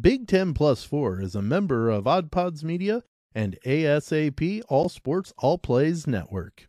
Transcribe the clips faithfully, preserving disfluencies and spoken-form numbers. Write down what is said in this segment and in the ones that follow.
Big Ten Plus Four is a member of Odd Pods Media and ASAP All Sports All Plays Network.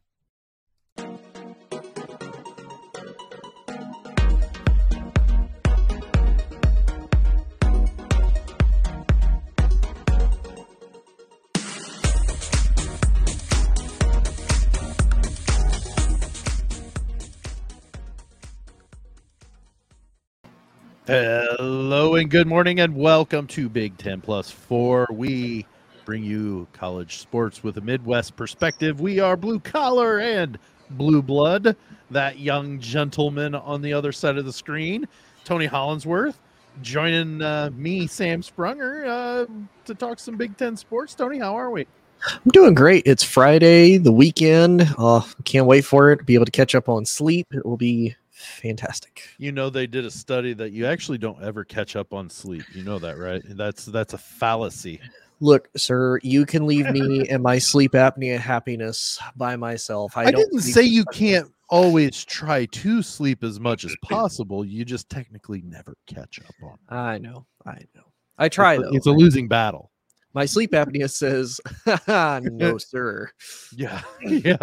Hello and good morning and welcome to Big Ten Plus Four. We bring you college sports with a Midwest perspective. We are blue collar and blue blood. That young gentleman on the other side of the screen, Tony Hollinsworth, joining uh, me, Sam Sprunger, uh, to talk some Big Ten sports. Tony, how are we? I'm doing great. It's Friday, the weekend. Uh, can't wait for it. Be able to catch up on sleep. It will be fantastic. You know, they did a study that you actually don't ever catch up on sleep. You know that, right? That's that's a fallacy. Look, sir, you can leave me and my sleep apnea happiness by myself. I, I don't didn't say you can't always try to sleep as much as possible. You just technically never catch up on it. I know. I know. I try, it's a, though. It's a losing battle. My sleep apnea says, no, sir. Yeah. Yeah.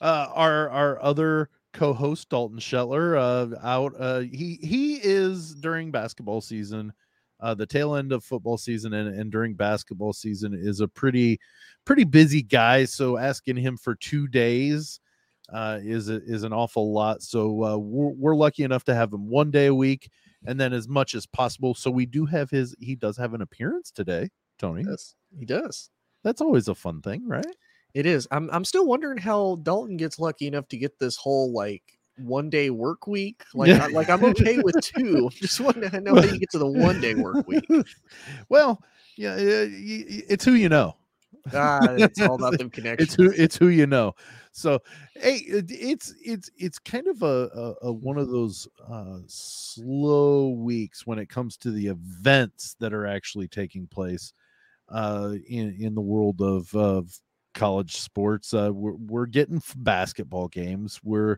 uh, our, our other co-host Dalton Shetler uh, out. Uh, he he is during basketball season, uh, the tail end of football season, and, and during basketball season is a pretty pretty busy guy. So asking him for two days uh, is a, is an awful lot. So uh, we're, we're lucky enough to have him one day a week, and then as much as possible. So we do have his. He does have an appearance today, Tony. Yes, he does. That's always a fun thing, right? It is. I'm I'm still wondering how Dalton gets lucky enough to get this whole like one day work week. Like, I, like I'm okay with two. I'm just wondering, I know how you get to the one day work week. Well, yeah, it's who you know. Ah, it's all about them connections. It's who it's who you know. So, hey, it, it's it's it's kind of a, a, a one of those uh, slow weeks when it comes to the events that are actually taking place uh, in in the world of of. college sports. Uh, we're, we're getting basketball games. We're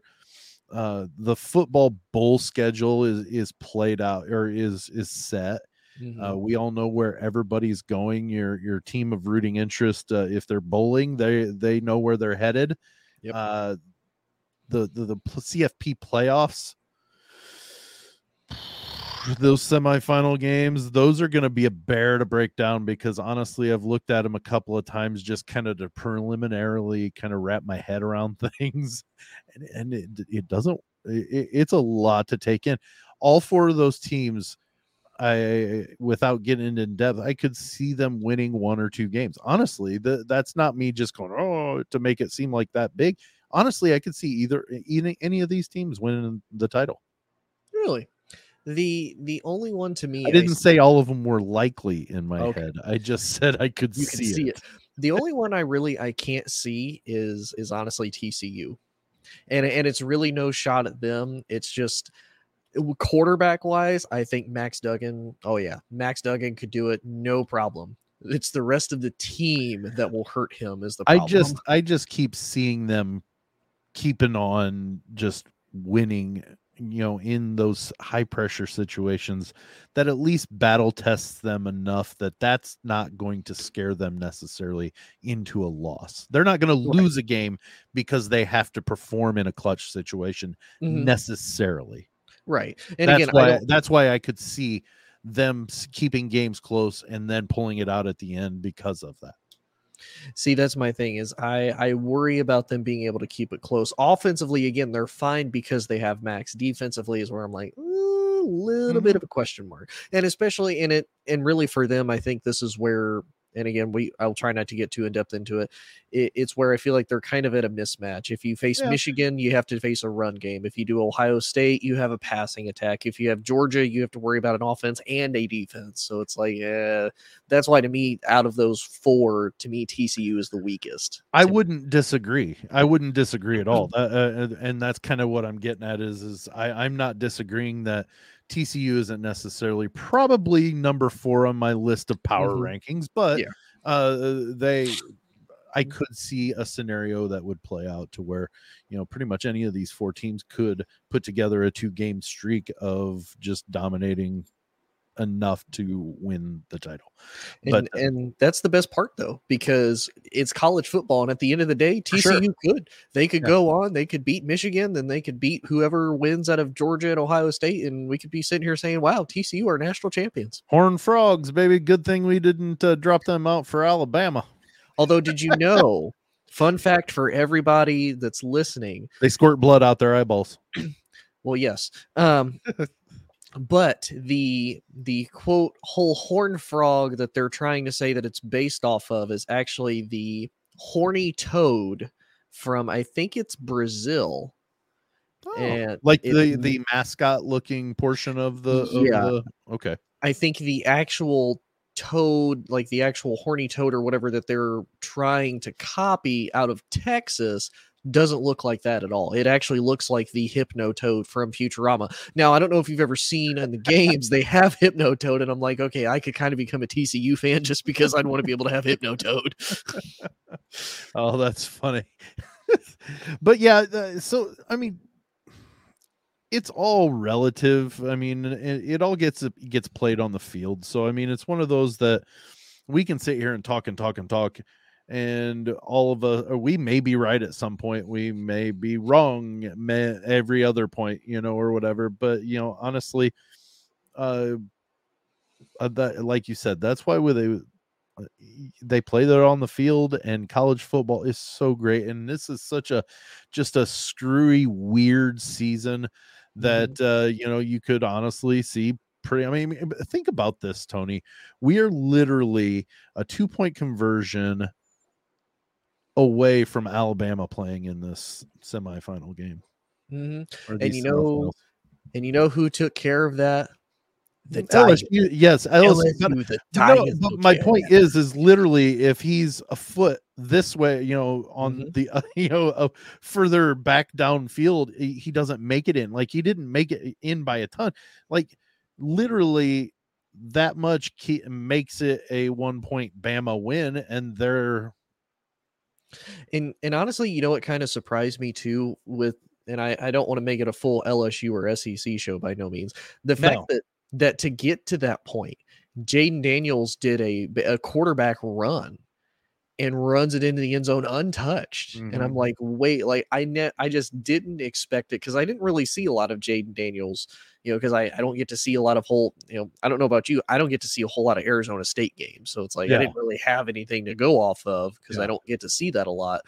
uh, the football bowl schedule is is played out or is is set. Mm-hmm. Uh, we all know where everybody's going. Your your team of rooting interest, uh, if they're bowling, they they know where they're headed. Yep. Uh, the, the the C F P playoffs, those semifinal games, those are going to be a bear to break down because honestly, I've looked at them a couple of times just kind of to preliminarily kind of wrap my head around things. And, and it, it doesn't, it, it's a lot to take in. All four of those teams, I, without getting in depth, I could see them winning one or two games. Honestly, the, that's not me just going, oh, to make it seem like that big. Honestly, I could see either any, any of these teams winning the title. Really? The the only one to me, I didn't I say all of them were likely in my okay. head. I just said I could you see, see it. it. The only one I really I can't see is is honestly T C U, and and it's really no shot at them. It's just quarterback wise, I think Max Duggan. Oh yeah, Max Duggan could do it, no problem. It's the rest of the team that will hurt him is the problem. I just I just keep seeing them keeping on just winning, you know, in those high pressure situations that at least battle tests them enough that that's not going to scare them necessarily into a loss. They're not going right. to lose a game because they have to perform in a clutch situation mm-hmm. necessarily. Right. And that's again, why, that's why I could see them keeping games close and then pulling it out at the end because of that. See, that's my thing is I, I worry about them being able to keep it close. Offensively, again, they're fine because they have Max. Defensively is where I'm like, ooh, a little mm-hmm. bit of a question mark. And especially in it, and really for them, I think this is where, and again, we I'll try not to get too in-depth into it. it it's where I feel like they're kind of at a mismatch. If you face yeah. Michigan, you have to face a run game. If you do Ohio State, you have a passing attack. If you have Georgia, you have to worry about an offense and a defense. So it's like, yeah, that's why to me, out of those four, to me, T C U is the weakest. I wouldn't disagree. I wouldn't disagree at all. Uh, and that's kind of what I'm getting at is, is I, I'm not disagreeing that T C U isn't necessarily probably number four on my list of power mm-hmm. rankings, but yeah. uh, they, I could see a scenario that would play out to where, you know, pretty much any of these four teams could put together a two game streak of just dominating enough to win the title. But, and, and that's the best part, though, because it's college football. And at the end of the day, T C U sure. could. They could yeah. go on. They could beat Michigan. Then they could beat whoever wins out of Georgia and Ohio State. And we could be sitting here saying, wow, T C U are national champions. Horned Frogs, baby. Good thing we didn't uh, drop them out for Alabama. Although, did you know, fun fact for everybody that's listening. They squirt blood out their eyeballs. Well, yes. Um, but the the quote whole horn frog that they're trying to say that it's based off of is actually the horny toad from, I think it's Brazil. Oh, and like it, the, the mascot looking portion of the, of yeah. the, okay. I think the actual toad, like the actual horny toad or whatever that they're trying to copy out of Texas, doesn't look like that at all. It actually looks like the Hypnotoad from Futurama. Now, I don't know if you've ever seen in the games, they have Hypnotoad, and I'm like, okay, I could kind of become a T C U fan just because I'd want to be able to have Hypnotoad. Oh, that's funny. But yeah, uh, so, I mean, it's all relative. I mean, it, it all gets it gets played on the field. So, I mean, it's one of those that we can sit here and talk and talk and talk, and all of us, we may be right at some point, we may be wrong may, every other point, you know, or whatever. But, you know, honestly, uh, uh that, like you said, that's why with they they play that on the field, and college football is so great. And this is such a just a screwy, weird season that mm-hmm. uh you know, you could honestly see. Pretty, I mean, think about this, Tony. We are literally a two point conversion away from Alabama playing in this semifinal game. Mm-hmm. And you know, and you know who took care of that? The L S U, yes, L S U, L S U, the no, but my point is, is literally if he's a foot this way, you know, on mm-hmm. the uh, you know uh, further back downfield, he, he doesn't make it in. Like he didn't make it in by a ton. Like literally that much key makes it a one point Bama win. And they're. And, and honestly, you know, what kind of surprised me too with, and I, I don't want to make it a full L S U or S E C show by no means. The fact no. that, that to get to that point, Jaden Daniels did a, a quarterback run and runs it into the end zone untouched. Mm-hmm. And I'm like, wait, like I net, I just didn't expect it. Cause I didn't really see a lot of Jaden Daniels, you know, cause I, I don't get to see a lot of whole, you know, I don't know about you. I don't get to see a whole lot of Arizona State games. So it's like, yeah. I didn't really have anything to go off of cause yeah. I don't get to see that a lot.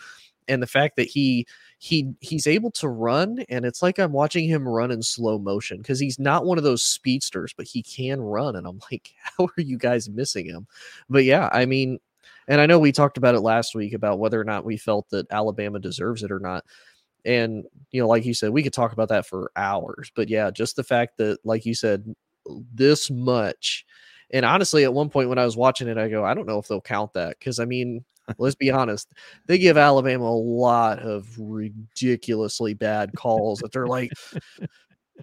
And the fact that he, he, he's able to run, and it's like, I'm watching him run in slow motion. Cause he's not one of those speedsters, but he can run. And I'm like, how are you guys missing him? But yeah, I mean, and I know we talked about it last week about whether or not we felt that Alabama deserves it or not. And, you know, like you said, we could talk about that for hours. But, yeah, just the fact that, like you said, this much. And, honestly, at one point when I was watching it, I go, I don't know if they'll count that. Because, I mean, let's be honest, they give Alabama a lot of ridiculously bad calls that they're like,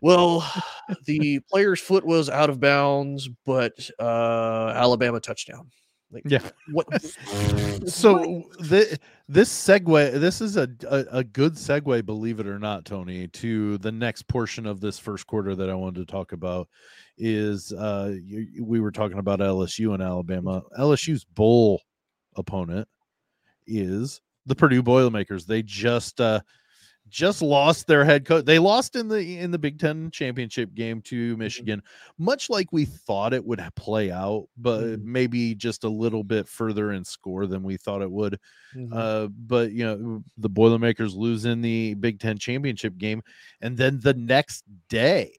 well, the player's foot was out of bounds, but uh, Alabama touchdown. Like, yeah. What? So the, this segue, this is a, a a good segue, believe it or not, Tony, to the next portion of this first quarter that I wanted to talk about is uh, you, we were talking about L S U and Alabama. L S U's bowl opponent is the Purdue Boilermakers. They just uh, just lost their head coach. They lost in the in the Big Ten championship game to Michigan, much like we thought it would play out, but mm-hmm. maybe just a little bit further in score than we thought it would. Mm-hmm. Uh, but, you know, the Boilermakers lose in the Big Ten championship game. And then the next day,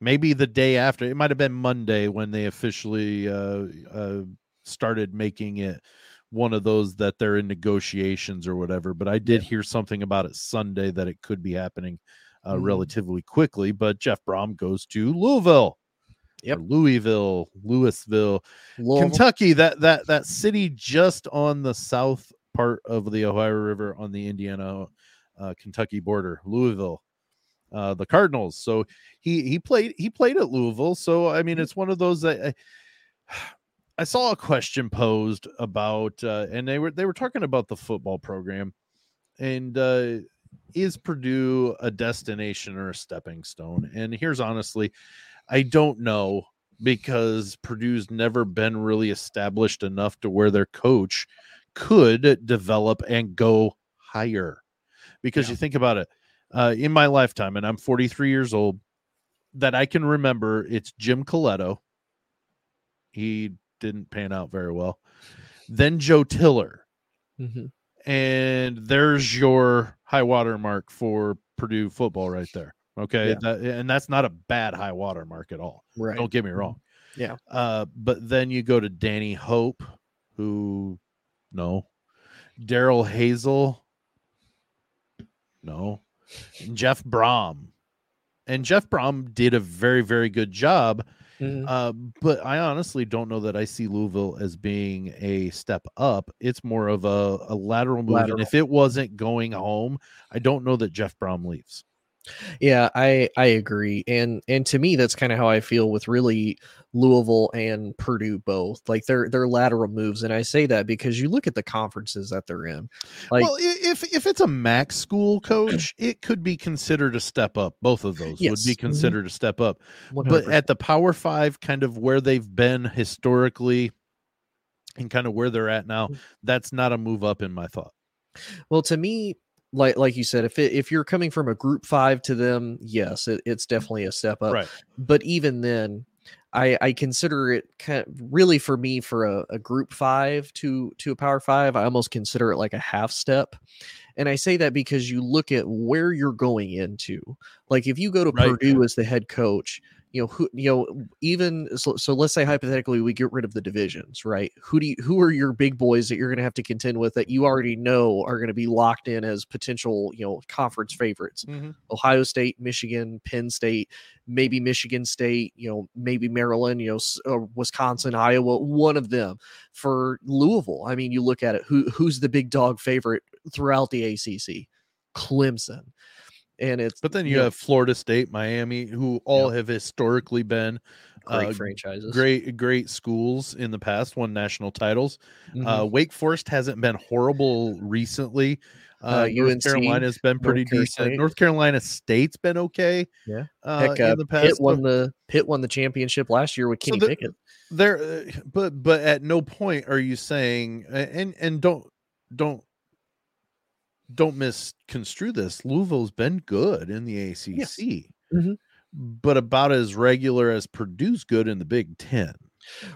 maybe the day after, it might have been Monday when they officially uh, uh, started making it one of those that they're in negotiations or whatever, but I did yeah. hear something about it Sunday that it could be happening uh, mm-hmm. relatively quickly. But Jeff Brohm goes to Louisville, yep, Louisville, Louisville, Louisville, Kentucky. That that that city just on the south part of the Ohio River on the Indiana uh, Kentucky border, Louisville, uh, the Cardinals. So he he played he played at Louisville. So I mean, it's one of those that. I, I saw a question posed about, uh, and they were they were talking about the football program, and uh, is Purdue a destination or a stepping stone? And here's honestly, I don't know, because Purdue's never been really established enough to where their coach could develop and go higher. Because yeah. you think about it, uh, in my lifetime, and I'm forty-three years old, that I can remember, it's Jim Coletto. He didn't pan out very well. Then Joe Tiller. Mm-hmm. And there's your high water mark for Purdue football right there. Okay. Yeah. That, and that's not a bad high water mark at all. Right. Don't get me wrong. Yeah. Uh, but then you go to Danny Hope, who, no. Daryl Hazel, no. And Jeff Brohm. And Jeff Brohm did a very, very good job. Mm-hmm. Uh, but I honestly don't know that I see Louisville as being a step up. It's more of a, a lateral move. Lateral. And if it wasn't going home, I don't know that Jeff Brohm leaves. Yeah, I, I agree. And and to me, that's kind of how I feel with really Louisville and Purdue both. Like they're they're lateral moves. And I say that because you look at the conferences that they're in. Like, well, if if it's a MAC school, coach, it could be considered a step up. Both of those yes. would be considered a step up. one hundred percent. But at the Power Five, kind of where they've been historically and kind of where they're at now, that's not a move up in my thought. Well, to me, Like like you said, if it, if you're coming from a group five to them, yes, it, it's definitely a step up. Right. But even then, I, I consider it kind of, really for me, for a, a group five to, to a power five, I almost consider it like a half step. And I say that because you look at where you're going into. Like if you go to right. Purdue as the head coach, you know, who, you know, even so, so let's say hypothetically we get rid of the divisions, right? Who do you, who are your big boys that you're going to have to contend with that you already know are going to be locked in as potential, you know, conference favorites? Mm-hmm. Ohio State, Michigan, Penn State, maybe Michigan State, you know, maybe Maryland, you know, uh, Wisconsin, Iowa, one of them. For Louisville, I mean, you look at it, who who's the big dog favorite throughout the A C C? Clemson. And it's, but then you yeah. have Florida State, Miami, who all yeah. have historically been great uh, franchises, great, great schools in the past, won national titles. Mm-hmm. Uh, Wake Forest hasn't been horrible recently. Uh, uh, North U N C, Carolina's been pretty North decent. State. North Carolina State's been okay. Yeah, uh, Heck, uh, in the past, Pitt won the Pitt won the championship last year with Kenny so the, Pickett. There, but but at no point are you saying and and don't don't. Don't misconstrue this. Louisville's been good in the A C C, yes. mm-hmm. but about as regular as Purdue's good in the Big Ten.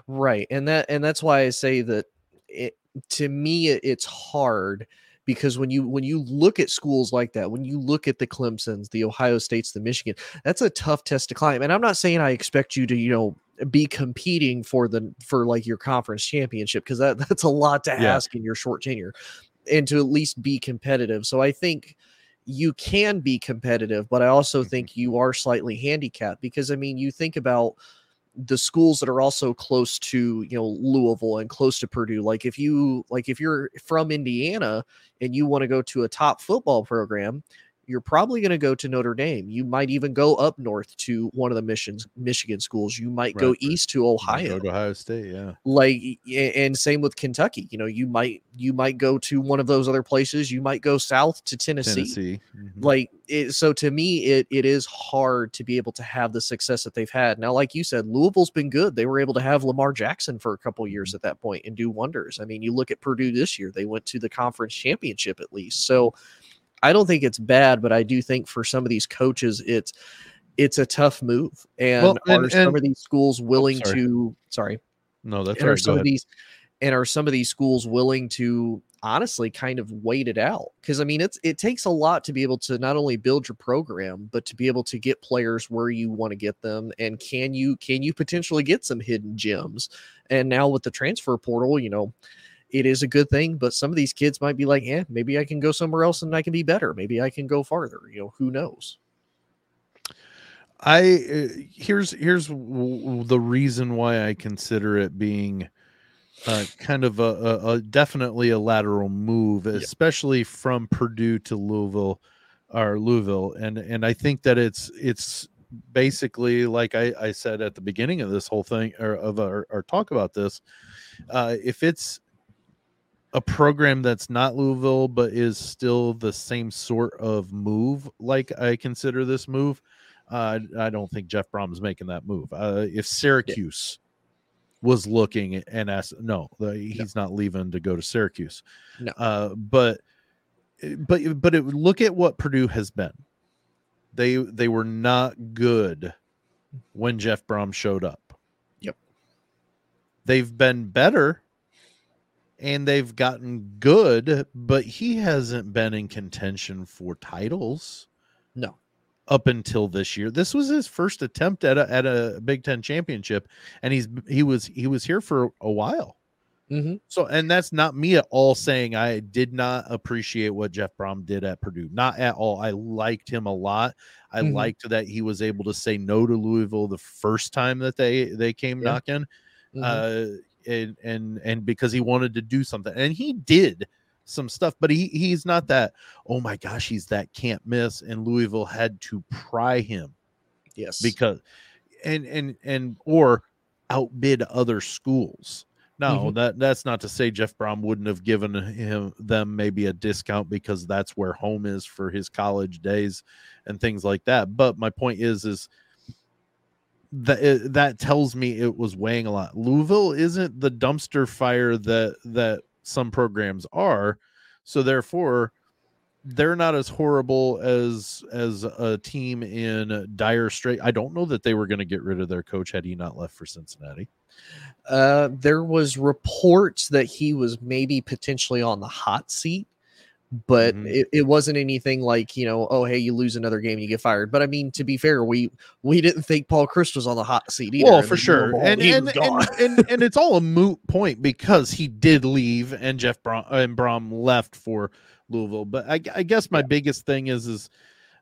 Right. And that, and that's why I say that it, to me, it, it's hard because when you, when you look at schools like that, when you look at the Clemsons, the Ohio States, the Michigan, that's a tough test to climb. And I'm not saying I expect you to, you know, be competing for the, for like your conference championship, because that, that's a lot to yeah. ask in your short tenure. And to at least be competitive. So I think you can be competitive, but I also think you are slightly handicapped because, I mean, you think about the schools that are also close to, you know, Louisville and close to Purdue. Like if you, like if you're from Indiana and you want to go to a top football program, you're probably going to go to Notre Dame. You might even go up north to one of the missions, Michigan schools. You might right, go east to Ohio, go to Ohio State. Yeah. Like, and same with Kentucky, you know, you might, you might go to one of those other places. You might go south to Tennessee. Tennessee. Mm-hmm. Like it, so to me, it, it is hard to be able to have the success that they've had. Now, like you said, Louisville's been good. They were able to have Lamar Jackson for a couple of years at that point and do wonders. I mean, you look at Purdue this year, they went to the conference championship at least. So, I don't think it's bad, but I do think for some of these coaches, it's it's a tough move. And, well, and are some and, of these schools willing oh, sorry. to? Sorry, no, that's and right. Are some of these, and are some of these schools willing to honestly kind of wait it out? Because I mean, it's it takes a lot to be able to not only build your program, but to be able to get players where you want to get them. And can you can you potentially get some hidden gems? And now with the transfer portal, you know. It is a good thing, but some of these kids might be like, yeah, maybe I can go somewhere else and I can be better. Maybe I can go farther. You know, who knows? I, uh, here's, here's w- the reason why I consider it being uh, kind of a, a, a, definitely a lateral move, especially yep. from Purdue to Louisville or Louisville. And, and I think that it's, it's basically like I, I said at the beginning of this whole thing or of our, our talk about this, uh, if it's, a program that's not Louisville, but is still the same sort of move. Like I consider this move, uh, I don't think Jeff Brohm is making that move. Uh, if Syracuse yeah. was looking and asked, no, he's no. not leaving to go to Syracuse. No. Uh, but but but it, look at what Purdue has been. They they were not good when Jeff Brohm showed up. Yep. They've been better and they've gotten good, but he hasn't been in contention for titles. No. Up until this year. This was his first attempt at a at a Big Ten championship, and he's he was he was here for a while. Mm-hmm. So, and that's not me at all saying I did not appreciate what Jeff Brohm did at Purdue. Not at all. I liked him a lot. I mm-hmm. liked that he was able to say no to Louisville the first time that they they came yeah. knocking, mm-hmm. uh, and and and because he wanted to do something, and he did some stuff. But he he's not that. Oh my gosh, he's that can't miss, and Louisville had to pry him. Yes, because and and and or outbid other schools. No, mm-hmm. that that's not to say Jeff Brohm wouldn't have given him them maybe a discount because that's where home is for his college days and things like that. But my point is, is that it, that tells me it was weighing a lot. Louisville isn't the dumpster fire that that some programs are, so therefore they're not as horrible as as a team in dire straits. I don't know that they were going to get rid of their coach had he not left for Cincinnati. Uh, there was reports that he was maybe potentially on the hot seat, but mm-hmm. it, it wasn't anything like, you know, oh, hey, you lose another game, you get fired. But I mean, to be fair, we, we didn't think Paul Chryst was on the hot seat either. Well, for sure. And, and, and, and, and it's all a moot point because he did leave and Jeff Brohm and Brohm left for Louisville. But I, I guess my yeah. biggest thing is, is,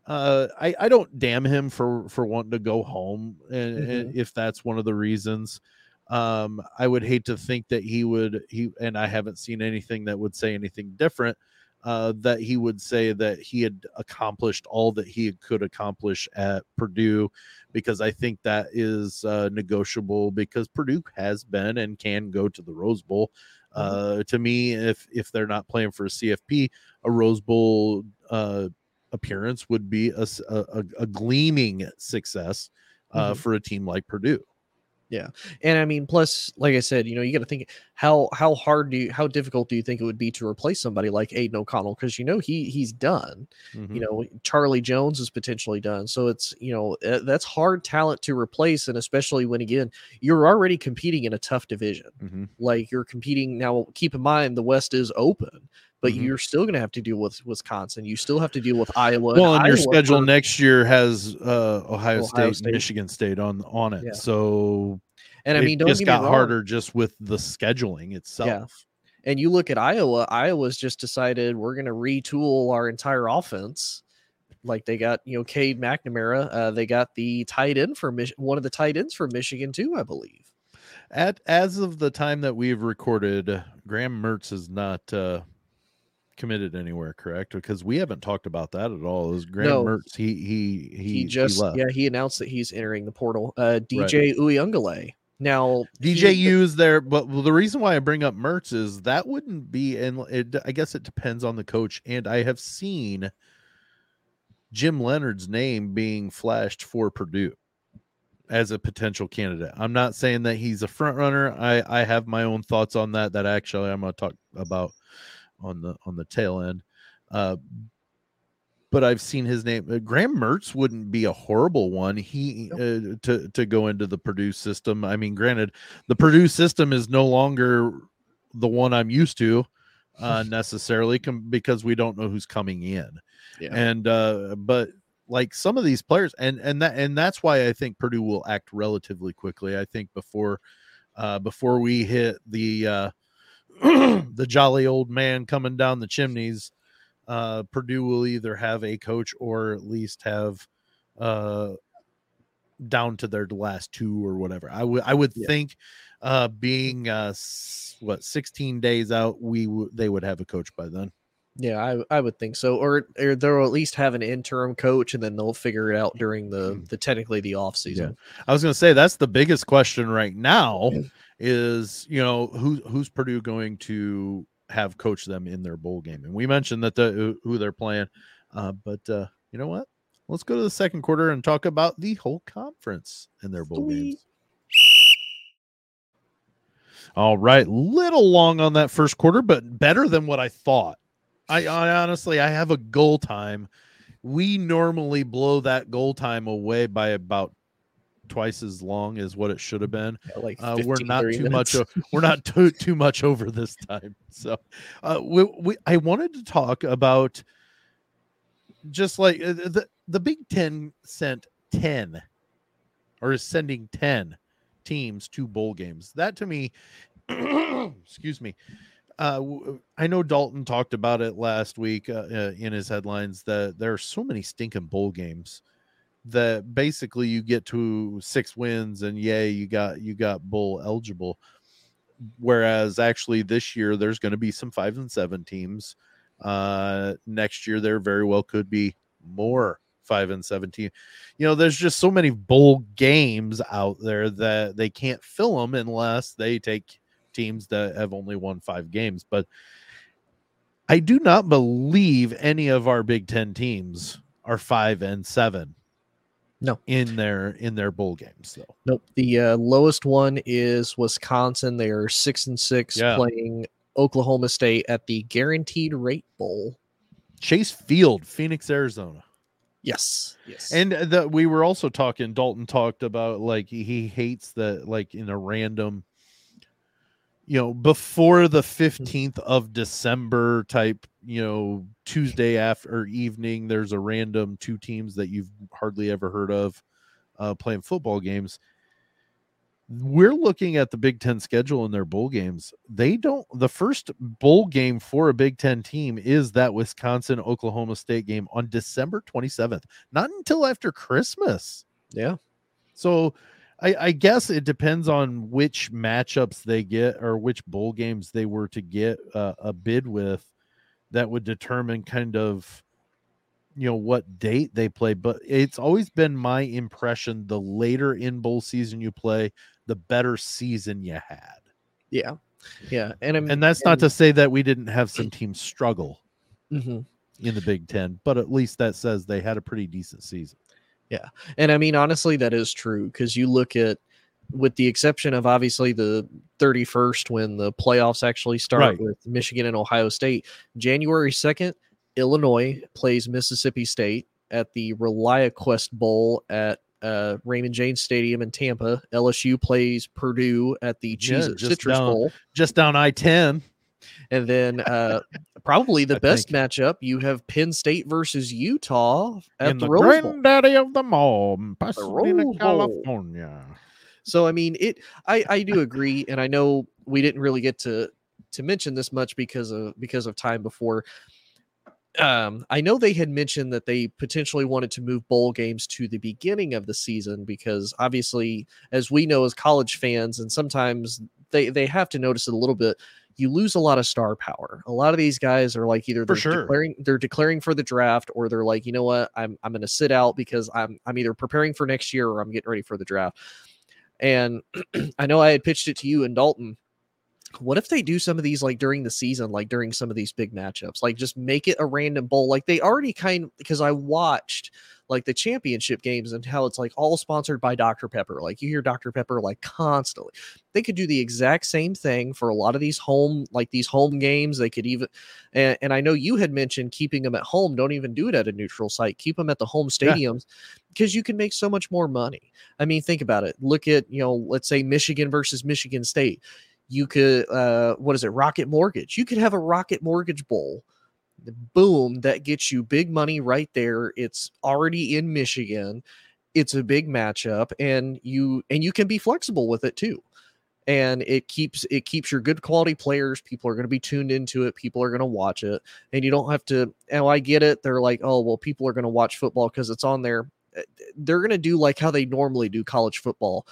uh, I, I don't damn him for, for wanting to go home. And, mm-hmm. and if that's one of the reasons, Um, I would hate to think that he would, he, and I haven't seen anything that would say anything different, uh, that he would say that he had accomplished all that he could accomplish at Purdue, because I think that is uh, negotiable, because Purdue has been and can go to the Rose Bowl. Uh, to me, if, if they're not playing for a C F P, a Rose Bowl uh, appearance would be a, a, a gleaming success uh, mm-hmm. for a team like Purdue. Yeah. And I mean, plus, like I said, you know, you got to think how how hard do you how difficult do you think it would be to replace somebody like Aiden O'Connell? Because, you know, he he's done, mm-hmm. you know, Charlie Jones is potentially done. So it's, you know, that's hard talent to replace. And especially when, again, you're already competing in a tough division, mm-hmm. like you're competing. Now, keep in mind, the West is open, but mm-hmm. you're still going to have to deal with Wisconsin. You still have to deal with Iowa. Well, and, and your Iowa schedule for, next year has uh, Ohio, Ohio State, State, Michigan State on on it. Yeah. So, and I mean, it don't just got wrong. harder just with the scheduling itself. Yeah. And you look at Iowa. Iowa's just decided we're going to retool our entire offense. Like they got, you know, Cade McNamara. Uh, they got the tight end for Mich- one of the tight ends for Michigan too, I believe. At as of the time that we've recorded, Graham Mertz is not. Uh, committed anywhere, correct? Because we haven't talked about that at all. Is Graham no, Mertz? He he he, he just he left. yeah. He announced that he's entering the portal. Uh, D J right. Uyungale. Now D J U's there, but the reason why I bring up Mertz is that wouldn't be, and it, I guess it depends on the coach. And I have seen Jim Leonard's name being flashed for Purdue as a potential candidate. I'm not saying that he's a front runner. I I have my own thoughts on that. That actually I'm going to talk about on the on the tail end, uh but I've seen his name. uh, Graham Mertz wouldn't be a horrible one he uh, to to go into the Purdue system. I mean, granted, the Purdue system is no longer the one I'm used to uh necessarily com- because we don't know who's coming in, yeah. and uh but like some of these players, and and that and that's why I think Purdue will act relatively quickly. I think before uh before we hit the uh the jolly old man coming down the chimneys, uh, Purdue will either have a coach or at least have uh, down to their last two or whatever. I would I would yeah. think uh, being uh, s- what sixteen days out, we w- they would have a coach by then. Yeah, I I would think so, or, or they'll at least have an interim coach, and then they'll figure it out during the the technically the off season. Yeah. I was going to say that's the biggest question right now. Yeah. Is, you know, who who's Purdue going to have coach them in their bowl game? And we mentioned that the who they're playing, uh, but uh, you know what? Let's go to the second quarter and talk about the whole conference and their bowl Sweet. games. All right, little long on that first quarter, but better than what I thought. I, I honestly, I have a goal time. We normally blow that goal time away by about twice as long as what it should have been. Yeah, like fifteen, uh, we're not too minutes. much. O- we're not too too much over this time. So, uh, we, we I wanted to talk about just like the the Big Ten sent ten, or is sending ten teams to bowl games. That to me, excuse me. Uh, I know Dalton talked about it last week uh, uh, in his headlines that there are so many stinking bowl games that basically you get to six wins and yay, you got you got bowl eligible. Whereas actually this year there's going to be some five and seven teams. Uh, next year there very well could be more five and seventeen. You know, there's just so many bowl games out there that they can't fill them unless they take teams that have only won five games. But I do not believe any of our Big Ten teams are five and seven. No, in their in their bowl games though. Nope. The uh, lowest one is Wisconsin. They are six and six yeah. playing Oklahoma State at the Guaranteed Rate Bowl. Chase Field, Phoenix, Arizona. Yes. Yes. And the, we were also talking. Dalton talked about like he hates that like in a random. You know, before the fifteenth of December type, you know, Tuesday after evening, there's a random two teams that you've hardly ever heard of uh, playing football games. We're looking at the Big Ten schedule in their bowl games. They don't, the first bowl game for a Big Ten team is that Wisconsin, Oklahoma State game on December twenty-seventh, not until after Christmas. Yeah. So, I, I guess it depends on which matchups they get or which bowl games they were to get uh, a bid with that would determine kind of, you know, what date they play. But it's always been my impression the later in bowl season you play, the better season you had. Yeah. Yeah. And, I'm, and that's and, not to say that we didn't have some teams struggle mm-hmm. in the Big Ten, but at least that says they had a pretty decent season. Yeah. And I mean, honestly, that is true because you look at, with the exception of obviously the thirty-first, when the playoffs actually start right. with Michigan and Ohio State, January second, Illinois plays Mississippi State at the ReliaQuest Bowl at uh, Raymond James Stadium in Tampa. L S U plays Purdue at the Cheez It yeah, Citrus down, Bowl. Just down I ten. And then uh, probably the I best think. matchup, you have Penn State versus Utah at in the, the Rose Bowl. Granddaddy of them all, Pasadena, the California. So I mean, it. I, I do agree, and I know we didn't really get to to mention this much because of because of time before. Um, I know they had mentioned that they potentially wanted to move bowl games to the beginning of the season because obviously, as we know as college fans, and sometimes they they have to notice it a little bit. You lose a lot of star power. A lot of these guys are like either they're, sure. declaring, they're declaring for the draft or they're like, you know what, I'm I'm going to sit out because I'm I'm either preparing for next year or I'm getting ready for the draft. And I know I had pitched it to you and Dalton. What if they do some of these like during the season, like during some of these big matchups, like just make it a random bowl? Like they already kind of, because I watched like the championship games and how it's like all sponsored by Doctor Pepper. Like you hear Doctor Pepper like constantly. They could do the exact same thing for a lot of these home, like these home games. They could even, and, and I know you had mentioned keeping them at home. Don't even do it at a neutral site. Keep them at the home stadiums because yeah. you can make so much more money. I mean, think about it. Look at, you know, let's say Michigan versus Michigan State. You could, uh, what is it? Rocket Mortgage. You could have a Rocket Mortgage Bowl. Boom. That gets you big money right there. It's already in Michigan. It's a big matchup and you, and you can be flexible with it too. And it keeps, it keeps your good quality players. People are going to be tuned into it. People are going to watch it and you don't have to, and I get it. They're like, oh, well, people are going to watch football because it's on there. They're going to do like how they normally do college football.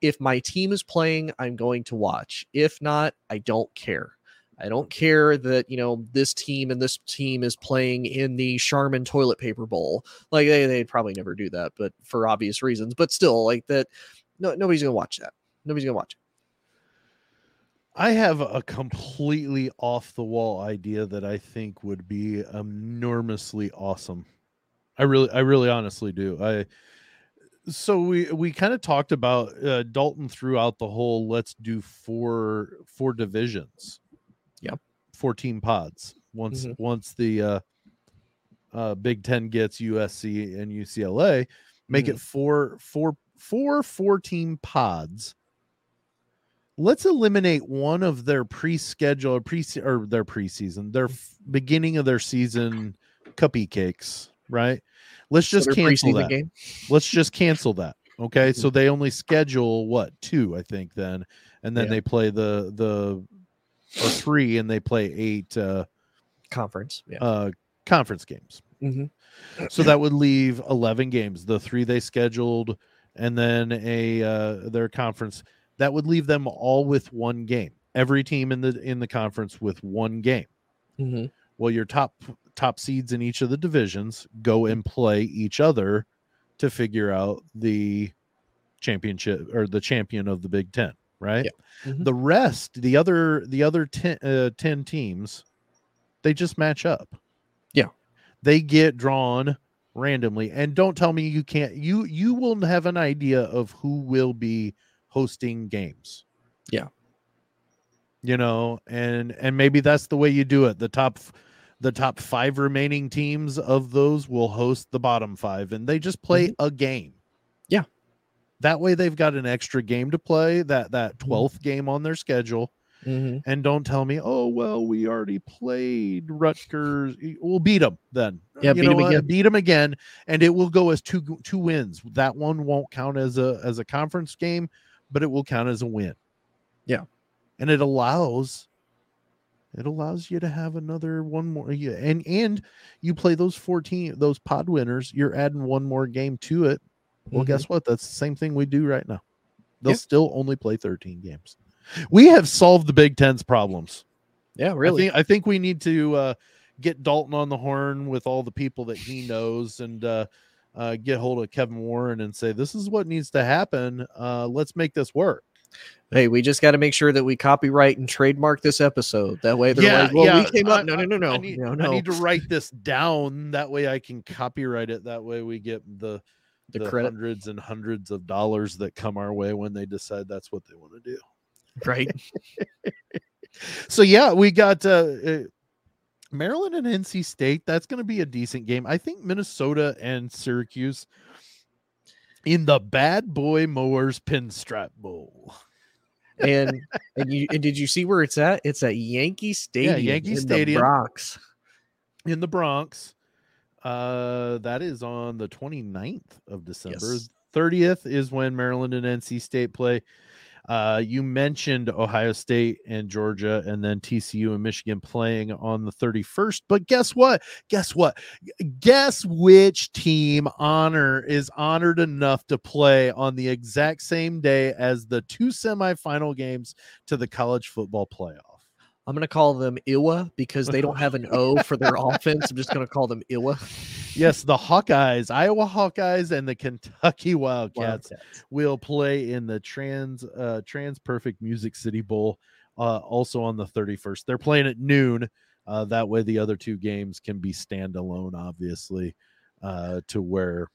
If my team is playing, I'm going to watch. If not, I don't care. I don't care that, you know, this team and this team is playing in the Charmin Toilet Paper Bowl. Like they, they'd probably never do that, but for obvious reasons, but still like that. No, nobody's going to watch that. Nobody's going to watch it. I have a completely off the wall idea that I think would be enormously awesome. I really, I really honestly do. I, so we, we kind of talked about uh, Dalton throughout the whole, let's do four, four divisions. Yep. fourteen pods. Once, mm-hmm. once the uh, uh, Big Ten gets U S C and U C L A, make mm-hmm. it four, four, four, four team pods. Let's eliminate one of their pre-schedule pre or their preseason, their f- beginning of their season cupcakes, right? Let's just so cancel that. Game? Let's just cancel that. Okay. So they only schedule what, two, I think then, and then yeah. they play the, the or three and they play eight uh, conference, yeah. uh, conference games. Mm-hmm. So that would leave eleven games, the three they scheduled and then a, uh, their conference. That would leave them all with one game. Every team in the in the conference with one game. Mm-hmm. Well, your top top seeds in each of the divisions go and play each other to figure out the championship or the champion of the Big Ten, right? Yeah. Mm-hmm. The rest, the other the other ten, uh, ten teams, they just match up. Yeah, they get drawn randomly, and don't tell me you can't. You you will have an idea of who will be hosting games. Yeah. You know, and and maybe that's the way you do it. The top the top five remaining teams of those will host the bottom five and they just play mm-hmm. a game. Yeah. That way they've got an extra game to play, that that twelfth mm-hmm. game on their schedule. Mm-hmm. And don't tell me, "Oh, well, we already played Rutgers. We'll beat them then." Yeah, you beat, know them again. beat them again and it will go as two two wins. That one won't count as a as a conference game, but it will count as a win. Yeah. And it allows, it allows you to have another one more. Yeah. And, and you play those fourteen, those pod winners, you're adding one more game to it. Well, mm-hmm. guess what? That's the same thing we do right now. They'll yeah. still only play thirteen games. We have solved the Big Ten's problems. Yeah, really. I think, I think we need to uh, get Dalton on the horn with all the people that he knows and, uh, Uh, get hold of Kevin Warren and say, this is what needs to happen. Uh, let's make this work. Hey, we just got to make sure that we copyright and trademark this episode. That way they're yeah, like, well, yeah. we came I, up. No, no, no, no. I need, no, no. I need to write this down. That way I can copyright it. That way we get the, the, the hundreds and hundreds of dollars that come our way when they decide that's what they want to do. Right. So, yeah, we got uh, – Maryland and N C State, that's going to be a decent game. I think Minnesota and Syracuse in the Bad Boy Mowers Pinstripe Bowl. And and, you, and did you see where it's at? It's at Yankee Stadium. Yeah, Yankee in Stadium. The Bronx. In the Bronx. Uh, that is on the twenty-ninth of December. Yes. thirtieth is when Maryland and N C State play. Uh, you mentioned Ohio State and Georgia and then T C U and Michigan playing on the thirty-first. But guess what? Guess what? Guess which team honor is honored enough to play on the exact same day as the two semifinal games to the college football playoff. I'm going to call them Iowa because they don't have an O for their offense. I'm just going to call them Iowa. Yes, the Hawkeyes, Iowa Hawkeyes, and the Kentucky Wildcats, Wildcats. will play in the Trans uh, Trans Perfect Music City Bowl, uh, also on the thirty-first. They're playing at noon. Uh, that way, the other two games can be standalone, obviously, uh, to where